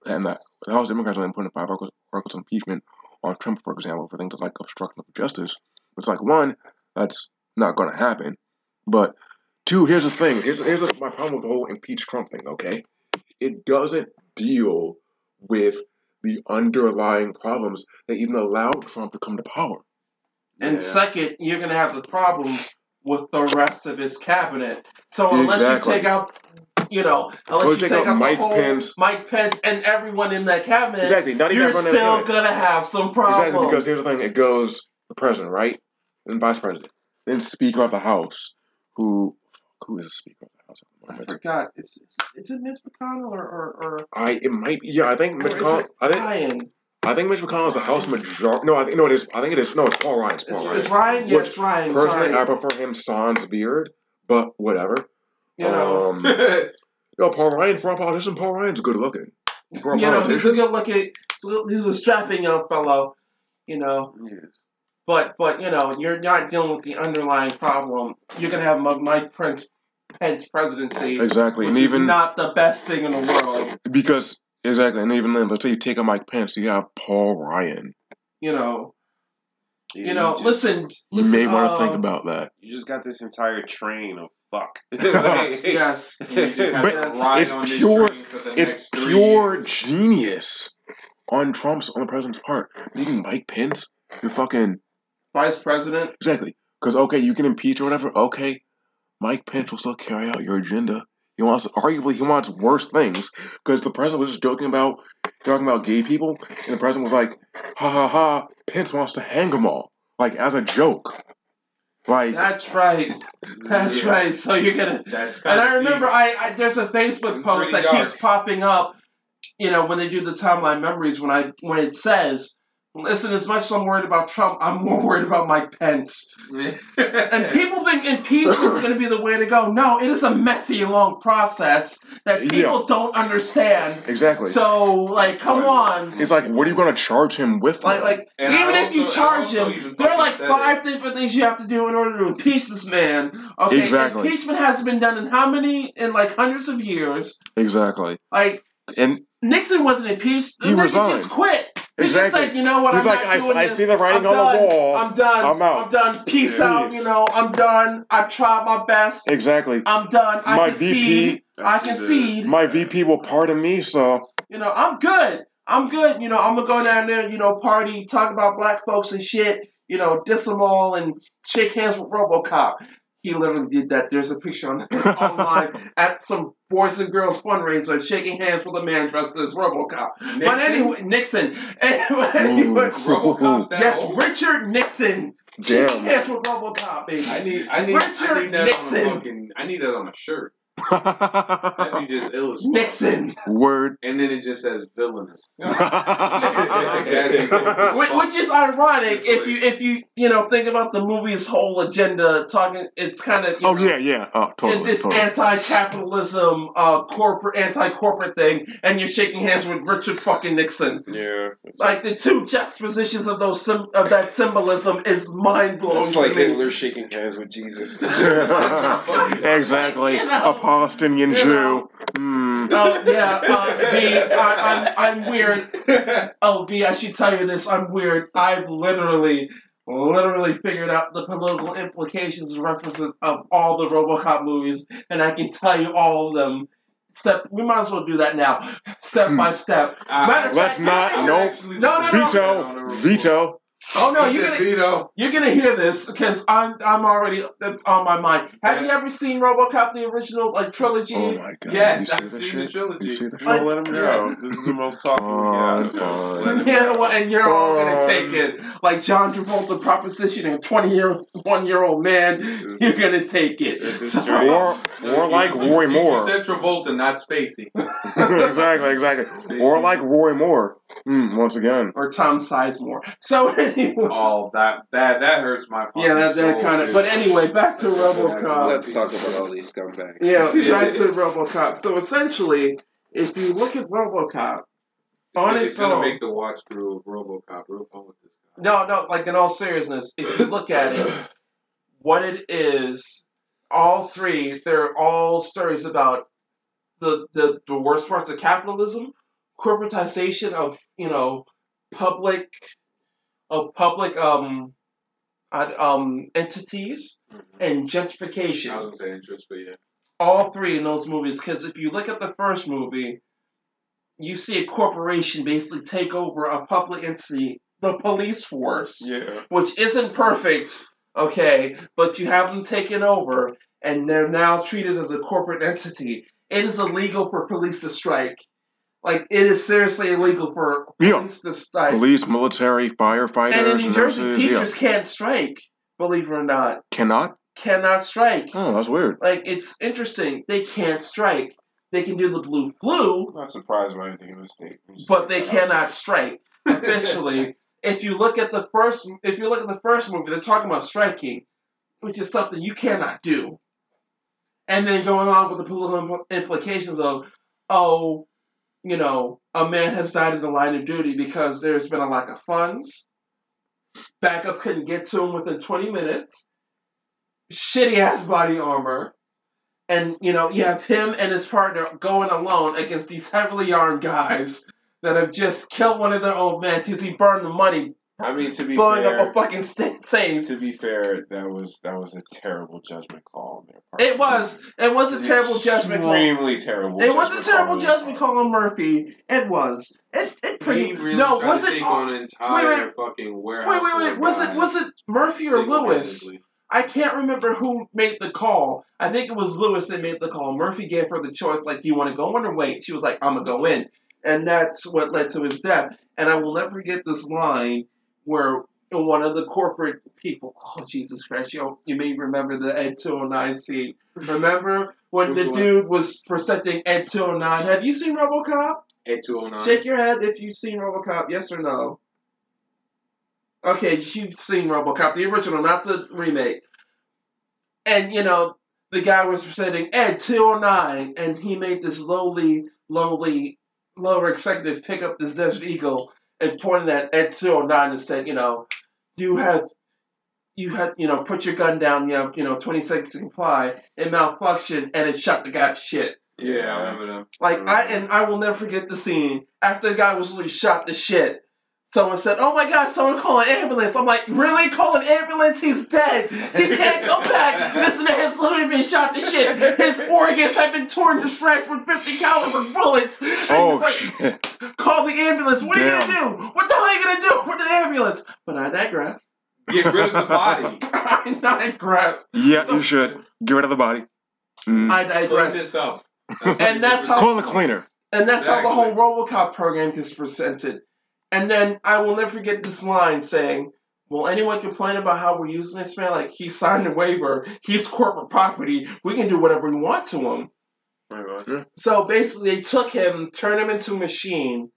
and the House Democrats went and put in five articles, articles of impeachment on Trump, for example, for things like obstruction of justice. It's like, one, that's not going to happen. But two, here's the thing. Here's, here's my problem with the whole impeach Trump thing, okay? It doesn't deal with the underlying problems that even allowed Trump to come to power. And yeah. Second, you're going to have the problem with the rest of his cabinet. So unless exactly. you take out, you know, unless we'll you take, take out, out Mike the whole Pence. Mike Pence and everyone in that cabinet, exactly. Not even you're still going to have some problems. Exactly, because here's the thing. It goes the president, right? And vice president. Then Speaker of the House. Who who is the Speaker of the House at the moment? I forgot. It's it's, it's it Mitch McConnell or, or, or I it might be yeah, I think Mitch McConnell I think Ryan. I think Mitch McConnell is the House majority. No, I think no it is I think it is no it's Paul Ryan. It's Paul it's, Ryan. It's Ryan, yeah, it's Ryan. Personally sorry. I prefer him sans beard, but whatever. You know um, Yo, Paul Ryan for a politician, Paul Ryan's good looking. For a you politician. Know, he's a good looking he's a strapping young fellow, you know. Yes. But, but you know, you're not dealing with the underlying problem. You're going to have Mike Pence, Pence presidency. Exactly. Which and even, is not the best thing in the world. Because, exactly. And even then, let's say you take a Mike Pence, you have Paul Ryan. You know. You, you know, just, listen. You listen, may want to uh, think about that. You just got this entire train of fuck. Yes. Yes. You just have but to ride it's on pure, this train for the it's next pure three years. Genius on Trump's, on the president's part. Even Mike Pence, you're fucking... Vice President? Exactly. Because, okay, you can impeach or whatever. Okay, Mike Pence will still carry out your agenda. He wants, arguably, he wants worse things. Because the president was just joking about, talking about gay people. And the president was like, ha ha ha, Pence wants to hang them all. Like, as a joke. Like. That's right. That's yeah. right. So you're going to. That's kind And of I remember, I, I there's a Facebook post that dark. keeps popping up, you know, when they do the timeline memories, when I when it says, listen, as much as I'm worried about Trump, I'm more worried about Mike Pence. And people think impeachment is going to be the way to go. No, it is a messy and long process that people yeah. don't understand. Exactly. So, like, come on. It's like, what are you going to charge him with? Like, like even also, if you charge him, there are like five it. different things you have to do in order to impeach this man. Okay, exactly. Impeachment has been done in how many? In like hundreds of years. Exactly. Like, and Nixon wasn't impeached. He Nixon resigned. Just quit. He's exactly. just like, you know what, He's I'm like, not doing I, I this. see the writing I'm on done. the wall. I'm done. I'm out. I'm done. Peace Jeez. out, you know. I'm done. I tried my best. Exactly. I'm done. I my concede. V P, I concede. My V P will pardon me, so. You know, I'm good. I'm good. You know, I'm going to go down there, you know, party, talk about black folks and shit, you know, diss them all and shake hands with RoboCop. He literally did that. There's a picture on online at some Boys and Girls fundraiser shaking hands with a man dressed as RoboCop. Nixon? But anyway, Nixon. Anyway, RoboCop's down. Yes, Richard Nixon. Damn. Shaking hands with RoboCop, baby. I need, I need, Richard I need that Nixon. On a fucking, I need that on a shirt. That you just illustrate. Nixon. Word. And then it just says villainous. Which is ironic if you if you you know think about the movie's whole agenda. Talking, it's kind of oh know, yeah yeah oh totally this totally. anti-capitalism uh corporate anti-corporate thing, and you're shaking hands with Richard fucking Nixon. Yeah. Like the two juxtapositions of those sim- of that symbolism is mind blowing. It's like Hitler shaking hands with Jesus. Exactly. You know? A Palestinian you Jew. Know. Mm. Oh yeah, uh, B, I, I'm, I'm weird. Oh B, I should tell you this. I'm weird. I've literally, literally figured out the political implications and references of all the RoboCop movies, and I can tell you all of them. Step, we might as well do that now, step mm. by step. Uh, Matter let's fact, not. Nope. No, no, no. Veto. Veto. Oh no, you're gonna, veto. you're gonna hear this because I'm I'm already that's on my mind. Have yeah. you ever seen RoboCop the original like trilogy? Oh my god! Yes, I've seen shit? the trilogy. You see the like, let him know. This is the most talking. Oh, yeah, yeah well, and you're oh. all gonna take it like John Travolta propositioning a twenty-year-one-year-old man. You're gonna take it. So, or so or like you, Roy Moore. You said Travolta, not Spacey. Exactly, exactly. Spacey. Or like Roy Moore. Mm, once again. Or Tom Sizemore. So anyway. Oh, that that, that hurts my pocket. Yeah, that, that kind of. But anyway, back to RoboCop. Let's talk about all these scumbags. Yeah, back to RoboCop. So essentially, if you look at RoboCop, on its own. It's going to make the watch through of RoboCop real fun with this guy. No, no, like in all seriousness, if you look at it, what it is, all three, they're all stories about the, the, the worst parts of capitalism, corporatization of, you know, public, of public um, um entities, mm-hmm. and gentrification. I was going to say interest, but yeah. All three in those movies, because if you look at the first movie, you see a corporation basically take over a public entity, the police force, yeah. which isn't perfect, okay, but you have them taken over, and they're now treated as a corporate entity. It is illegal for police to strike. Like, it is seriously illegal for police yeah. to strike. Police, military, firefighters, and in New Jersey, nurses, teachers yeah. can't strike, believe it or not. Cannot? Cannot strike. Oh, that's weird. Like, it's interesting. They can't strike. They can do the blue flu. I'm not surprised by anything in the state. But they cannot strike. Officially, if you look at the first, if you look at the first movie, they're talking about striking, which is something you cannot do. And then going on with the political implications of, oh, you know, a man has died in the line of duty because there's been a lack of funds. Backup couldn't get to him within twenty minutes. Shitty ass body armor. And, you know, you have him and his partner going alone against these heavily armed guys that have just killed one of their own men because he burned the money. I mean, to be blowing fair, up a fucking st- safe. To be fair, that was that was a terrible judgment call on their part. It was. It was a terrible judgment call. Extremely terrible. It was a terrible judgment call on Murphy. It was. It it pretty really no. Was it on an entire wait, wait, fucking warehouse? Wait, wait, wait. Was it was it Murphy or Lewis? I can't remember who made the call. I think it was Lewis that made the call. Murphy gave her the choice, like, do you want to go in or wait? She was like, I'm going to go in. And that's what led to his death. And I will never forget this line where one of the corporate people, oh, Jesus Christ, you know, you may remember the Ed two oh nine scene. Remember when the dude was presenting Ed two oh nine? Have you seen RoboCop? Ed two oh nine. Shake your head if you've seen RoboCop, yes or no. Okay, you've seen RoboCop, the original, not the remake. And, you know, the guy was presenting Ed two oh nine, and he made this lowly, lowly, lower executive pick up this Desert Eagle and pointed at Ed two oh nine and said, you know, you have, you have, you know, put your gun down, you have, you know, twenty seconds to comply, it malfunctioned, and it shot the guy to shit. Yeah, I remember that. Like, I, I, and I will never forget the scene after the guy was really shot to shit. Someone said, oh my God, someone call an ambulance. I'm like, really? Call an ambulance? He's dead. He can't come back. This man has literally been shot to shit. His organs have been torn to shreds with fifty caliber bullets. And oh, like, shit. Call the ambulance. What Damn. are you going to do? What the hell are you going to do with the ambulance? But I digress. Get rid of the body. I digress. Yeah, you should. Get rid of the body. Mm. I digress. Clean this up. That's and that's how, call the cleaner. And that's exactly. how the whole RoboCop program gets presented. And then I will never forget this line saying, will anyone complain about how we're using this man? Like, he signed a waiver. He's corporate property. We can do whatever we want to him. Yeah. So basically they took him, turned him into a machine.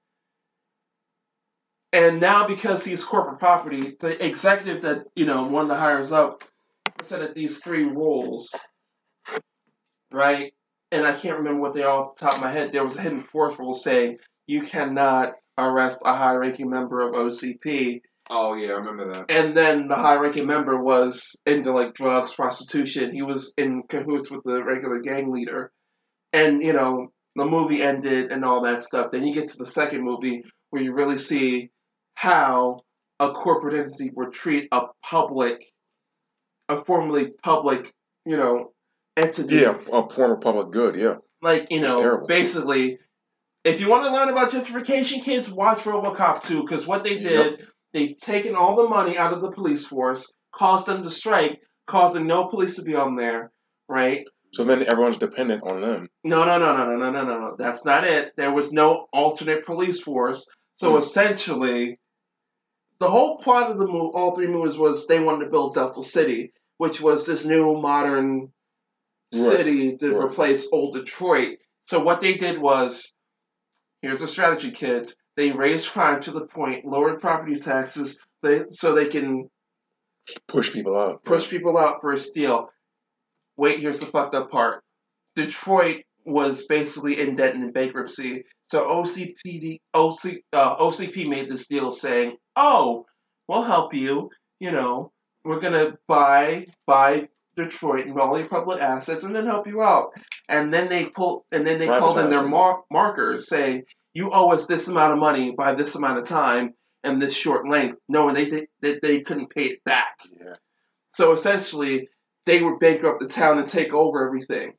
And now because he's corporate property, the executive that, you know, won the hires up said that these three rules, right? And I can't remember what they are off the top of my head. There was a hidden fourth rule saying you cannot arrest a high-ranking member of O C P. Oh, yeah, I remember that. And then the high-ranking member was into, like, drugs, prostitution. He was in cahoots with the regular gang leader. And, you know, the movie ended and all that stuff. Then you get to the second movie where you really see how a corporate entity would treat a public, a formerly public, you know, entity. Yeah, a former public good, yeah. Like, you know, basically... If you want to learn about gentrification, kids, watch RoboCop two, because what they did, yep. they've taken all the money out of the police force, caused them to strike, causing no police to be on there, right? So then everyone's dependent on them. No, no, no, no, no, no, no, no. That's not it. There was no alternate police force. So mm. essentially, the whole plot of the mo- all three movies was they wanted to build Delta City, which was this new modern right. city to right. replace old Detroit. So what they did was... Here's the strategy, kids. They raise crime to the point, lowered property taxes, they, so they can push people out. Push people out for a steal. Wait, here's the fucked up part. Detroit was basically in debt and in bankruptcy, so O C P D, O C, uh, O C P made this deal saying, "Oh, we'll help you. You know, we're gonna buy buy Detroit and all your public assets, and then help you out." And then they pull, and then they called in their mar- markers saying, "You owe us this amount of money by this amount of time and this short length." No, and they they they couldn't pay it back. Yeah. So essentially, they would bankrupt the town and take over everything.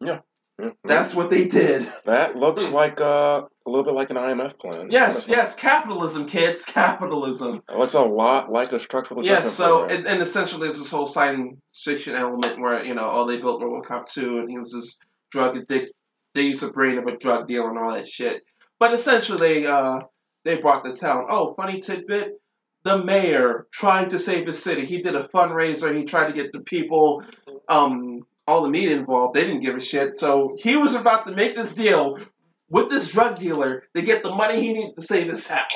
Yeah. Mm-hmm. That's what they did. That looks like uh, a little bit like an I M F plan. Yes, honestly. Yes. Capitalism, kids. Capitalism. It looks a lot like a structural adjustment. Yes, so, and, and essentially there's this whole science fiction element where, you know, oh, they built Robocop two and he was this drug addict. They used the brain of a drug dealer and all that shit. But essentially, uh, they brought the town. Oh, funny tidbit. The mayor trying to save his city. He did a fundraiser. He tried to get the people, um, all the media involved. They didn't give a shit. So he was about to make this deal with this drug dealer to get the money he needed to save his town.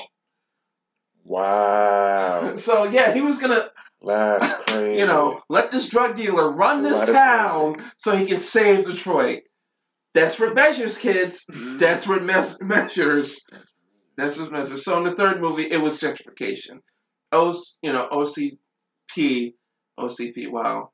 Wow. So yeah, he was gonna. That's crazy. You know, let this drug dealer run this that town so he can save Detroit. Desperate measures, kids. Mm-hmm. Desperate mes- measures. Desperate measures. So in the third movie, it was gentrification. O, you know, O C P, O C P, wow.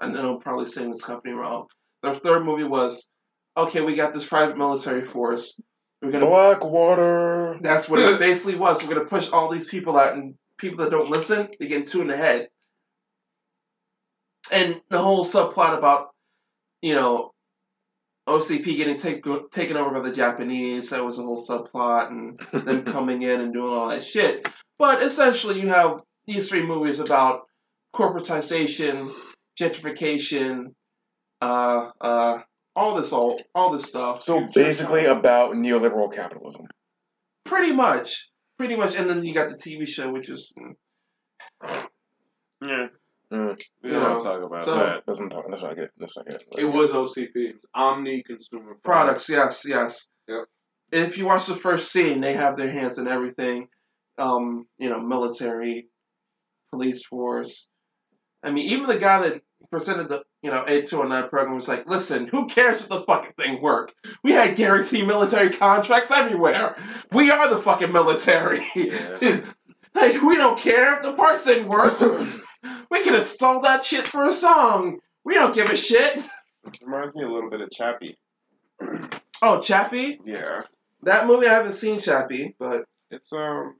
I know I'm probably saying this company wrong. Their third movie was, okay, we got this private military force. We're gonna Blackwater. That's what it basically was. We're going to push all these people out, and people that don't listen, they get two in the head. And the whole subplot about, you know, O C P getting take, taken over by the Japanese, that was a whole subplot, and them coming in and doing all that shit. But essentially, you have these three movies about corporatization, gentrification, uh, uh, all this all, all this stuff. So basically about neoliberal capitalism. Pretty much. Pretty much. And then you got the T V show, which is... Yeah. Mm. We don't want to talk about so, that. That's not, that's not good. That's not good. That's it good. Was O C P. It was omni-consumer products. products. Yes, yes. Yep. If you watch the first scene, they have their hands in everything. Um, you know, military, police force. I mean, even the guy that presented the, you know, A two oh nine program was like, listen, who cares if the fucking thing worked? We had guaranteed military contracts everywhere. We are the fucking military. Yeah. Like, we don't care if the parts didn't work. We could have sold that shit for a song. We don't give a shit. Reminds me a little bit of Chappie. Oh, Chappie? Yeah. That movie, I haven't seen Chappie, but... It's, um...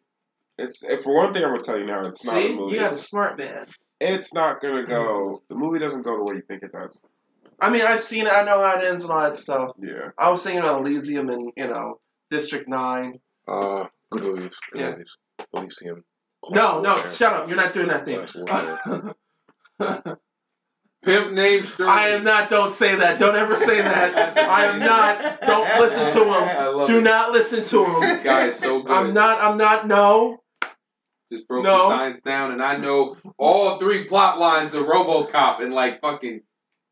It's, for one thing, I'm going to tell you now, it's See? Not a movie. You got a smart man. It's not going to go... The movie doesn't go the way you think it does. I mean, I've seen it. I know how it ends and all that stuff. Yeah. I was thinking about Elysium and, you know, District nine. Uh, good movies. Good yeah. movies. Elysium. No, no, shut up. You're not doing that thing. Pimp Named Sturdy. I am not. Don't say that. Don't ever say that. I am not. Don't listen to him. Do it. Not listen to him. This guy is so good. I'm not. I'm not. No. Just broke no. the signs down, and I know all three plot lines of RoboCop in like fucking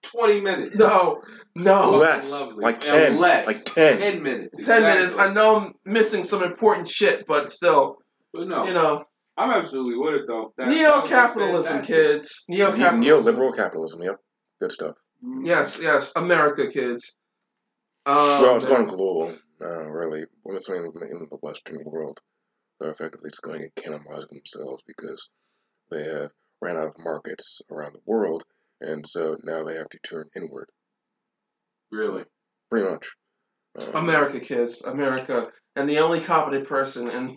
twenty minutes. No. No. Less. Like ten. Less. Like ten. Ten minutes. Exactly. Ten minutes. I know I'm missing some important shit, but still. But no. You know. I'm absolutely with it, though. That, Neo-capitalism, that kids. Neo-capitalism. Neo-liberal capitalism, yep. Good stuff. Yes, yes. America, kids. Um, well, it's going global, uh, really. When it's mainly in the Western world, they're effectively just going and cannibalizing themselves because they have ran out of markets around the world, and so now they have to turn inward. Really? So, pretty much. Um, America, kids. America. And the only competent person in,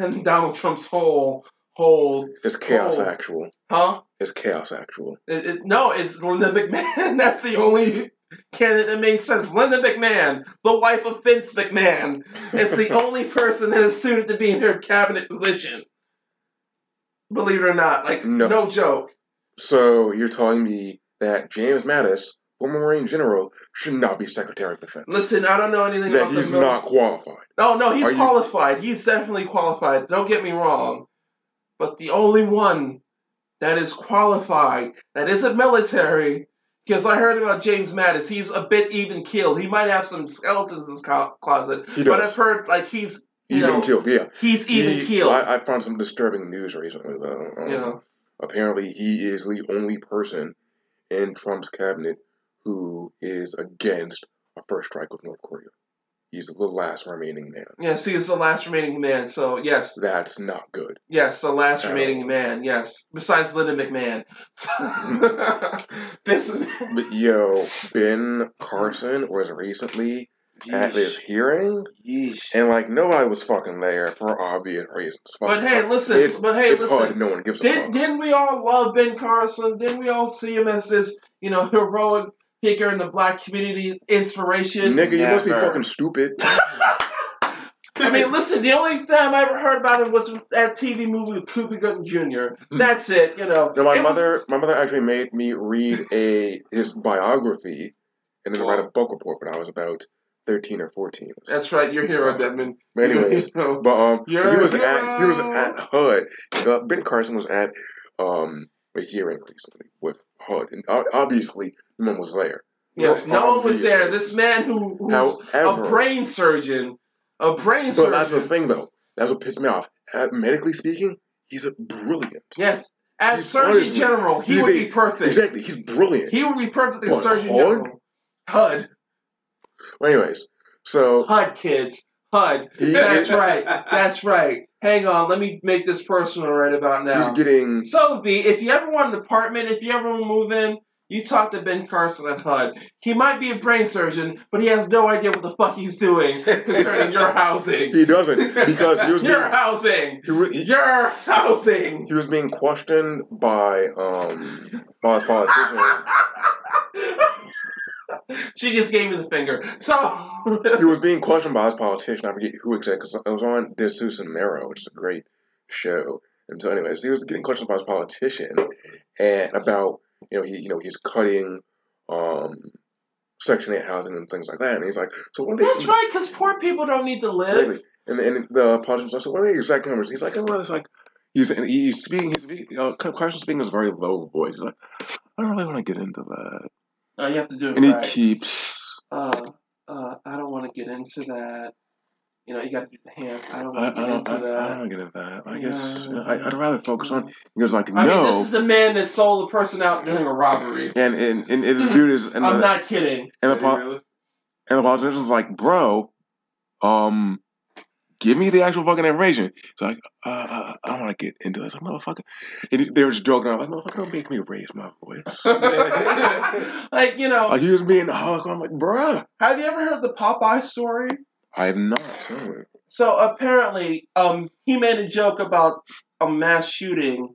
in Donald Trump's whole whole is chaos whole, actual, huh? Is chaos actual? It, it, no, it's Linda McMahon. That's the only candidate that made sense. Linda McMahon, the wife of Vince McMahon, it's the only person that is suited to be in her cabinet position. Believe it or not, like no, no joke. So you're telling me that James Mattis, former Marine General, should not be Secretary of Defense. Listen, I don't know anything that about that. He's the not qualified. Oh, no, he's Are qualified. You... He's definitely qualified. Don't get me wrong. But the only one that is qualified, that isn't military, because I heard about James Mattis, he's a bit even keeled. He might have some skeletons in his co- closet. He does. But I've heard, like, he's Even know, killed, yeah. He's even he, killed. I, I found some disturbing news recently, though. Um, yeah. Apparently, he is the only person in Trump's cabinet who is against a first strike with North Korea. He's the last remaining man. Yes, he is the last remaining man, so yes. That's not good. Yes, the last At remaining all. man, yes. Besides Linda McMahon. This but, yo, Ben Carson was recently... Yeesh. At this hearing, Yeesh. and like nobody was fucking there for obvious reasons. Fuck, but hey, listen, it's, but hey, it's listen. Hard, no one gives didn't, a fuck. Didn't we all love Ben Carson? Didn't we all see him as this, you know, heroic figure in the black community, inspiration? Nigga, you Never. must be fucking stupid. I mean, listen, the only time I ever heard about him was that T V movie with Cuba Gooding Junior That's it, you know. No, my it mother, was... my mother actually made me read a his biography and then oh. write a book report when I was about thirteen or fourteen That's right, your hero, Devin. Anyways, but um, he was hero. at he was at H U D. Uh, Ben Carson was at um a hearing recently with H U D, and obviously no one was there. Yes, no, no one was there. This man who who's However, a brain surgeon, a brain surgeon. But that's the thing, though. That's what pissed me off. At, medically speaking, he's a brilliant. Yes, as he's Surgeon honestly, General, he would a, be perfect. Exactly, he's brilliant. He would be perfect as Surgeon H U D? General. H U D. Well, anyways, so... H U D, kids. H U D. He, That's right. That's right. Hang on. Let me make this personal right about now. He's getting... So, V, if you ever want an apartment, if you ever want to move in, you talk to Ben Carson at H U D. He might be a brain surgeon, but he has no idea what the fuck he's doing concerning your housing. He doesn't, because he was being... Your housing! He was, he, your housing! He was being questioned by, um... by his politician... She just gave me the finger. So he was being questioned by his politician. I forget who exactly. Cause it was on This Zeus and Mero, which is a great show. And so, anyways, he was getting questioned by his politician and about you know he you know he's cutting um, Section eight housing and things like that. And he's like, so what? Are they, That's right, because poor people don't need to live. Really? And and the politician's like, so what are the exact numbers? He's like, oh, well, it's like he's and he's speaking. He's uh, Carson speaking in a very low voice. He's like, I don't really want to get into that. No, you have to do it and right. And he keeps... Uh, uh, I don't want to get into that. You know, you got to do the hand. I don't want to get into I, that. I don't want to get into that. I yeah. guess... You know, I, I'd rather focus on... He goes like, no... I mean, this is the man that sold a person out during a robbery. And, and, and this dude is... And I'm the, not kidding. And the, really? and the politician's like, bro, um... give me the actual fucking information. It's like, uh, uh, I don't want to get into this. I'm like, motherfucker. And they were just joking. I'm like, motherfucker, don't make me raise my voice. Like, you know. Like, he was being a hug. I'm like, bruh. Have you ever heard the Popeye story? I have not. Heard. So, apparently, um, he made a joke about a mass shooting.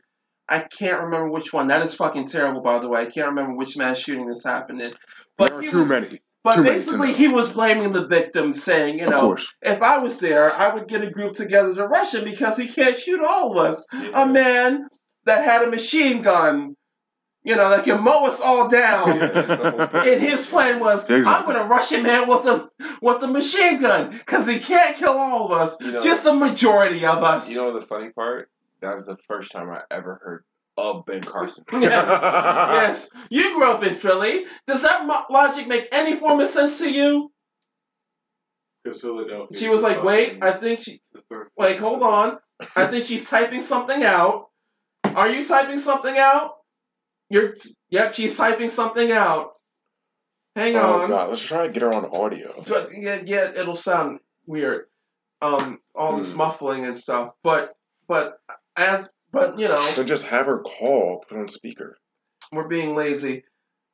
I can't remember which one. That is fucking terrible, by the way. I can't remember which mass shooting this happened in. But there were too was, many. But Too basically, he was blaming the victim, saying, you know, if I was there, I would get a group together to rush him because he can't shoot all of us. Yeah. A man that had a machine gun, you know, that can mow us all down. And his plan was, exactly. I'm going to rush him in with the, with the machine gun because he can't kill all of us, you know, just the majority of us. You know the funny part? That was the first time I ever heard of Ben Carson. Yes. Yes. You grew up in Philly. Does that mo- logic make any form of sense to you? Because Philadelphia. She was like, wait, I think she... Like, hold on. I think she's typing something out. Are you typing something out? You're... Yep, she's typing something out. Hang oh, on. God. Let's try to get her on audio. But, yeah, yeah, it'll sound weird. Um, all mm. this muffling and stuff. But, but, as... But, you know... So just have her call, put on speaker. We're being lazy.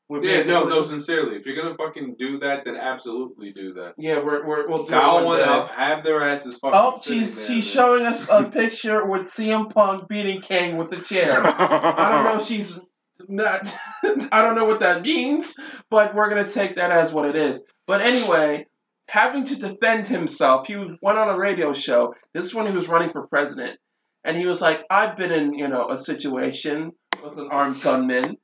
We're being yeah, no, lazy. no, sincerely. If you're going to fucking do that, then absolutely do that. Yeah, we're, we're, we'll do Dial it one up, have their asses fucking Oh, she's there, she's man. showing us a picture with C M Punk beating Kane with a chair. I don't know if she's not... I don't know what that means, but we're going to take that as what it is. But anyway, having to defend himself, he went on a radio show. This is when he was running for president. And he was like, I've been in, you know, a situation with an armed gunman.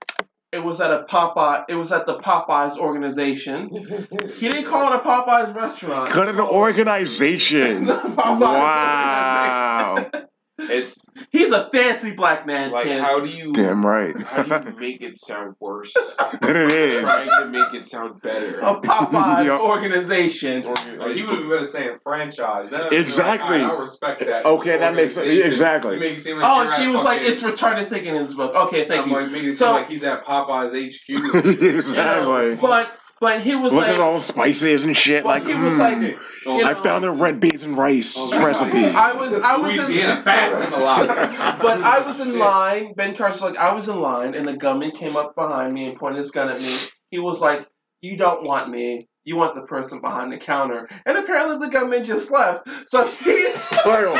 It was at a Popeye. It was at the Popeyes organization. He didn't call it a Popeyes restaurant. Cut an organization. Popeyes wow. Organization. It's he's a fancy black man. Like, kid. How do you? Damn right. How do you make it sound worse than it is? Trying to make it sound better. A Popeye yep. organization. Or, or you would have been saying franchise. That exactly. Like, I, I respect that. Okay, that makes exactly. Make it seem like oh, she was like, "It's retarded thinking in this book." Okay, thank I'm you. Like, make it so, seem like he's at Popeye's H Q. Exactly, yeah, but. But he was looking like, all spices and shit. Like, he was mm, like you know, I found the red beans and rice oh, recipe. I was, I was in line. But I was in line. Ben Carter's like, I was in line, and the gunman came up behind me and pointed his gun at me. He was like, "You don't want me. You want the person behind the counter." And apparently the gunman just left. So he's wow.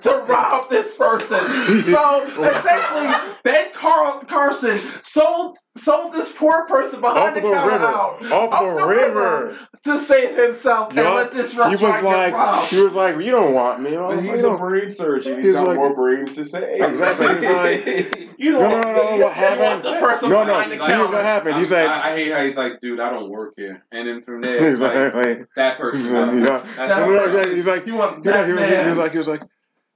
to rob this person. So essentially, Ben Carl- Carson sold sold this poor person behind up the, the counter river. out. Up, up the, the river. river. To save himself yep. and let this restaurant he was like, get robbed. He was like, "You don't want me." Well, he's a brain surgeon. He's, he's got like, more brains to save. Exactly. He's like, you don't no, no, no, no, what happened? No, no, here's what happened. He's like, I, I hate how he's like, "Dude, I don't work here." And then from there, he's exactly. like, that person. He's like, "You want that man?" He's like, he was like,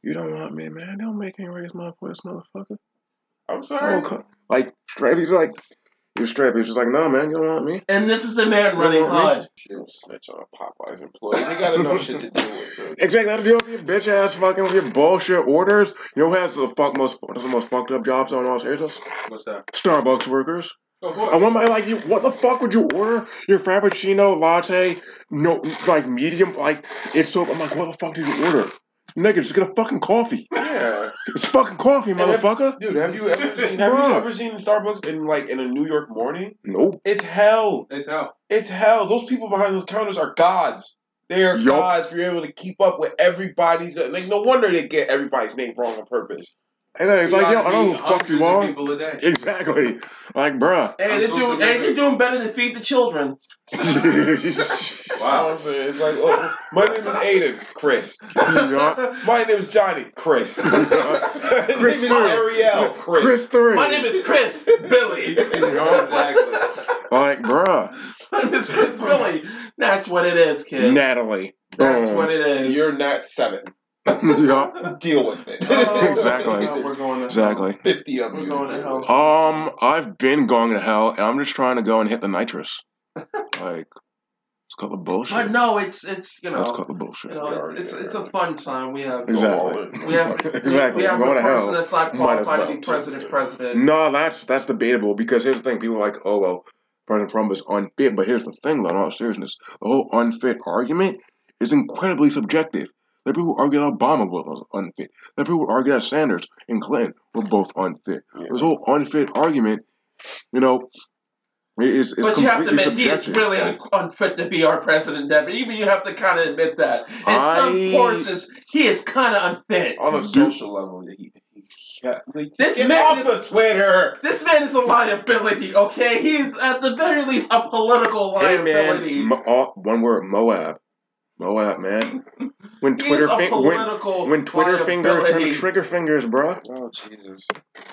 "You don't want me, man. Don't make me raise my voice, motherfucker. I'm sorry." Like, he's like, you're strapped. He's just like, "No, man, you don't want me." And this is the man running H U D. You don't snitch on a Popeye's employee. They got enough shit to deal with, bro. Exactly. How to deal with your bitch ass fucking with your bullshit orders. You know who has the fuck most, the most fucked up jobs on all seriousness? What's that? Starbucks workers. Oh, what? And one might like you. What the fuck would you order? Your frappuccino latte, no, like medium, like it's so. I'm like, what the fuck did you order? Nigga, just get a fucking coffee. Yeah. It's fucking coffee, and motherfucker. Have, dude, have you ever seen have you ever seen Starbucks in like in a New York morning? Nope. It's hell. It's hell. It's hell. Those people behind those counters are gods. They are yep. gods for you're able to keep up with everybody's like no wonder they get everybody's name wrong on purpose. And it's you like, yo, I don't know who the fuck you are. Exactly. Like, bruh. And they're doing, and they're doing better than feed the children. Wow. It's like, oh, my name is Aiden, Chris. My name is Johnny, Chris. Chris name Ariel, Chris. Chris three. My name is Chris, Billy. Exactly. Like, bruh. My name is Chris Billy. That's what it is, kid. Natalie. That's um, what it is. You're not seven. Yeah. Deal with it. Oh, exactly. No, we're going to exactly. Hell. Fifty of them. Going to hell. Um, I've been going to hell, and I'm just trying to go and hit the nitrous. Like, it's called the bullshit. But no, it's it's you know. That's called the bullshit. You know, it's already, it's, it's a fun time. We have exactly. We have exactly. We have going a person that's not qualified well. to be president. President. No, that's that's debatable because here's the thing: people are like, oh well, President Trump is unfit. But here's the thing, though. In all seriousness, the whole unfit argument is incredibly subjective. There are people who argue that Obama was unfit. There are people who argue that Sanders and Clinton were both unfit. Yeah. This whole unfit argument, you know, is, is completely subjective. But you have to admit, subjective. He is really un- unfit to be our president, Devin. Even you have to kind of admit that. In I... some courses, he is kind of unfit. On a social level, he... Yeah, like, this man off is, of Twitter. This man is a liability, okay? He's, at the very least, a political liability. Hey, man, Mo- oh, one word, Moab. Moab, man. When Twitter, fin- when, when Twitter fingers turn trigger fingers, bruh. Oh, Jesus.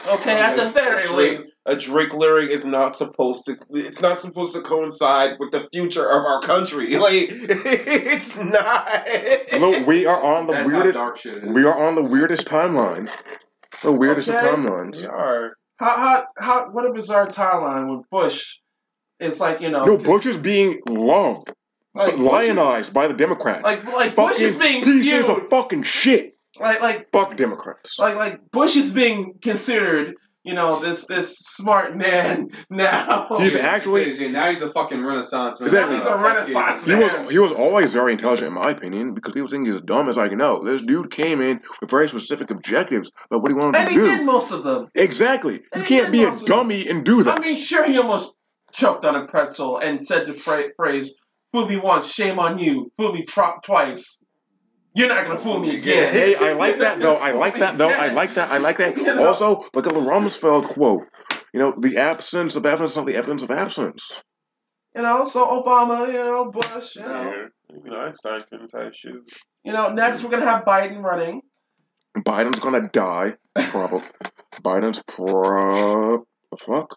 Okay, at the very least. A Drake lyric is not supposed to, it's not supposed to coincide with the future of our country. Like, it's not. Look, we are on the That's weirdest, how dark shit is. We are on the weirdest timeline. The weirdest okay. of timelines. We are. How, how, how, what a bizarre timeline with Bush. It's like, you know. No, Bush is being loved. Like, lionized is, by the Democrats. Like, like Bush fucking is being pieces viewed, of fucking shit. Like, like fuck Democrats. Like, like Bush is being considered, you know, this this smart man now. He's actually now he's a fucking Renaissance man. Exactly. He's a Renaissance man. He was he was always very intelligent, in my opinion, because people think he's dumb. It's like no, this dude came in with very specific objectives about what he wanted and to he do. And he did most of them. Exactly. And you can't be a dummy and do that. I mean, sure, he almost choked on a pretzel and said the phrase. Fool me once, shame on you. Fool me tro- twice. You're not going to fool me again. Hey, I like that, though. I like that, though. I like that. I like that. You know? Also, look at the Rumsfeld quote. You know, the absence of evidence is not the evidence of absence. You know, so Obama, you know, Bush, you know. Yeah. You know, Einstein couldn't tie his shoes. You know, next we're going to have Biden running. Biden's going to die. Probably. Biden's pro... Fuck.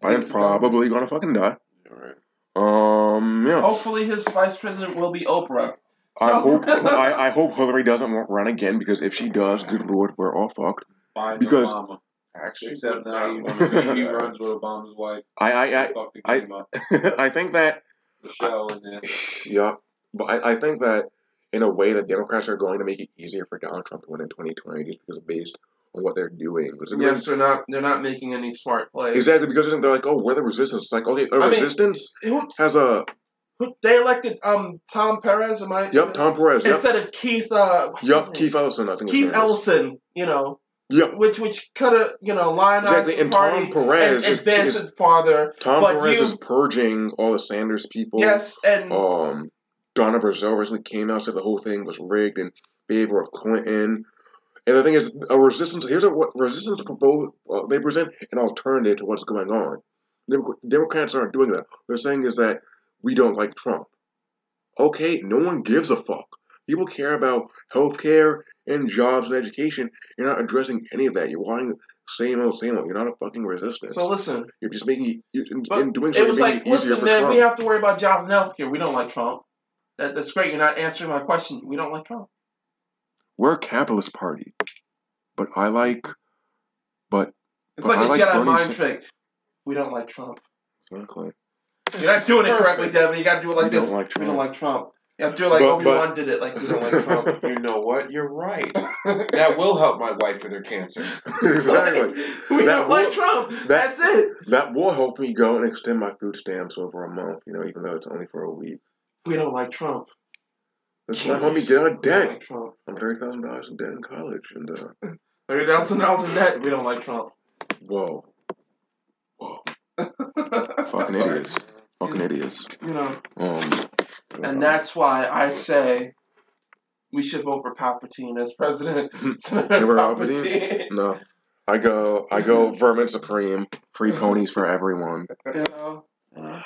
Biden's probably going to fucking die. All right. Um. Yeah. Hopefully, his vice president will be Oprah. I hope I, I hope Hillary doesn't run again, because if she does, good Lord, we're all fucked. Find because Obama. Actually, except now you want to see he runs with Obama's wife. I I I I, I, I think that Michelle I, in there. Yeah, but I, I think that in a way the Democrats are going to make it easier for Donald Trump to win in twenty twenty just because based on what they're doing. Because yes, they're not they're not making any smart plays. Exactly, because they're like, oh, we're the resistance. It's like, okay, the resistance mean, who, has a. Who, they elected um Tom Perez. Am I? Yep, Tom Perez. Instead yep. of Keith. Uh, yep, Keith Ellison. I think. Keith Ellison. You know. Yep. Which which could have, you know, lionized exactly. and party Tom Perez and advanced is, it farther. Tom but Perez you, is purging all the Sanders people. Yes, and um, Donna Brazile recently came out said the whole thing was rigged in favor of Clinton. And the thing is, a resistance here's a what resistance propose uh, they present an alternative to what's going on. Democrats aren't doing that. They're saying is that we don't like Trump. Okay, no one gives a fuck. People care about healthcare and jobs and education. You're not addressing any of that. You're wanting same old, same old. You're not a fucking resistance. So listen, you're just making you're, but in doing so. It was you're like, listen, man, Trump. We have to worry about jobs and healthcare. We don't like Trump. That, that's great. You're not answering my question. We don't like Trump. We're a capitalist party, but I like, but it's but like I a like Jedi mind Sa- trick. We don't like Trump. Exactly. You're not doing it correctly, Devin. You got to do it like we this. Don't like we don't like Trump. Yeah, I'm doing like Obi Wan did it, like you don't like Trump. You know what? You're right. That will help my wife with her cancer. Exactly. We that don't will, like Trump. That, That's it. That will help me go and extend my food stamps over a month. You know, even though it's only for a week. We don't like Trump. That's not help me get out of debt. Like Trump. I'm thirty thousand dollars in debt in college, and uh, thirty thousand dollars in debt. We don't like Trump. Whoa. Whoa. Fucking Sorry. idiots. Fucking idiots. You know. Um. And that's why I say we should vote for Palpatine as president. Palpatine? No. I go I go Vermin Supreme, free ponies for everyone. You know?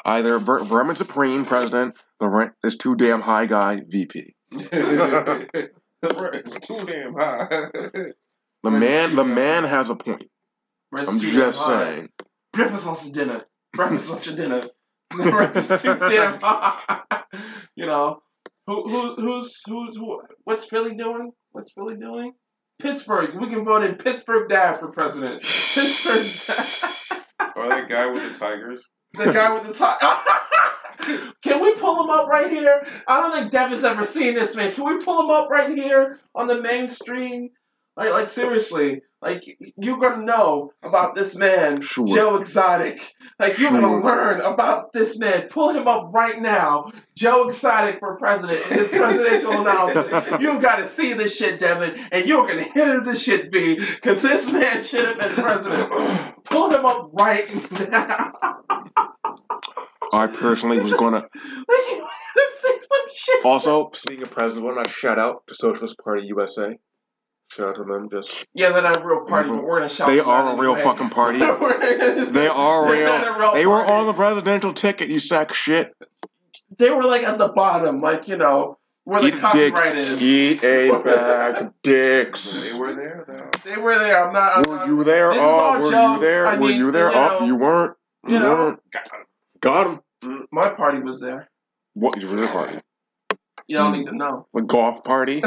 Either Ver- Vermin Supreme, president, the rent is too damn high guy, V P. The rent is too damn high. The man the man has a point. I'm just saying. Breakfast, lunch, and dinner. Breakfast, lunch, and dinner. The rent is too damn high. You know, who, who, who's, who's, who, what's Philly doing? What's Philly doing? Pittsburgh. We can vote in Pittsburgh Dad for president. Pittsburgh Dad. Or that guy with the Tigers. The guy with the Tigers. Can we pull him up right here? I don't think Devin's ever seen this, man. Can we pull him up right here on the mainstream? Like, like seriously, like, you're going to know about this man, sure. Joe Exotic. Like, you're sure. going to learn about this man. Pull him up right now. Joe Exotic for president in his presidential announcement. You've got to see this shit, Devin, and you're going to hear this shit, B, because this man should have been president. Pull him up right now. I personally was going to... Also, speaking of president, why not shout out to Socialist Party U S A? Shout out to them, just... Yeah, they're not a real party, but we're going to shout They are a real way. fucking party. They are real. real they were party. on the presidential ticket, you sack shit. They were, like, at the bottom, like, you know, where Eat the copyright dick. is. Eat a bag of dicks. They were there, though. They were there. I'm not... I'm were, not you there? Oh, were you there? I mean, were you there? You know, oh, you weren't. You, you know, weren't. Got him. My party was there. What? You were your party? You don't hmm. need to know. The golf party?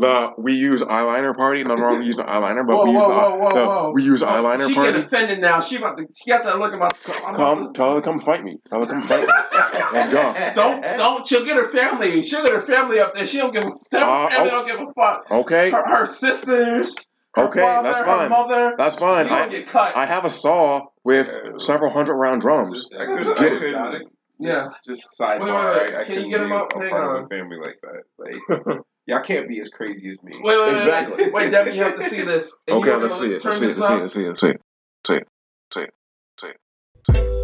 The we use eyeliner party. Not wrong. We use an eyeliner, but whoa, we use whoa, the, whoa, the, whoa. we use eyeliner she party. She get offended now. She about to, she got that look about. Come, come tell her to come fight me. Tell her to come fight me. Let's go. Don't don't. She'll get her family. She'll get her family up there. She don't give. Her uh, family oh, don't give a fuck. Okay. Her, her sisters. Her okay, father, that's fine. Her mother, that's fine. She don't I, get cut. I have a saw with several hundred round drums. Just, just get it. Yeah. Just, just sidebar. Wait, wait, wait. I, I can you get him up? Hang on. A family like that. Like. Y'all can't be as crazy as me. Wait, wait, wait. Exactly. Wait, wait Devin, you have to see this. And okay, let's see it. Let's see it. Let's see it. Let's see it. Let's see it. Let's see it. Let's see it. Let's see it.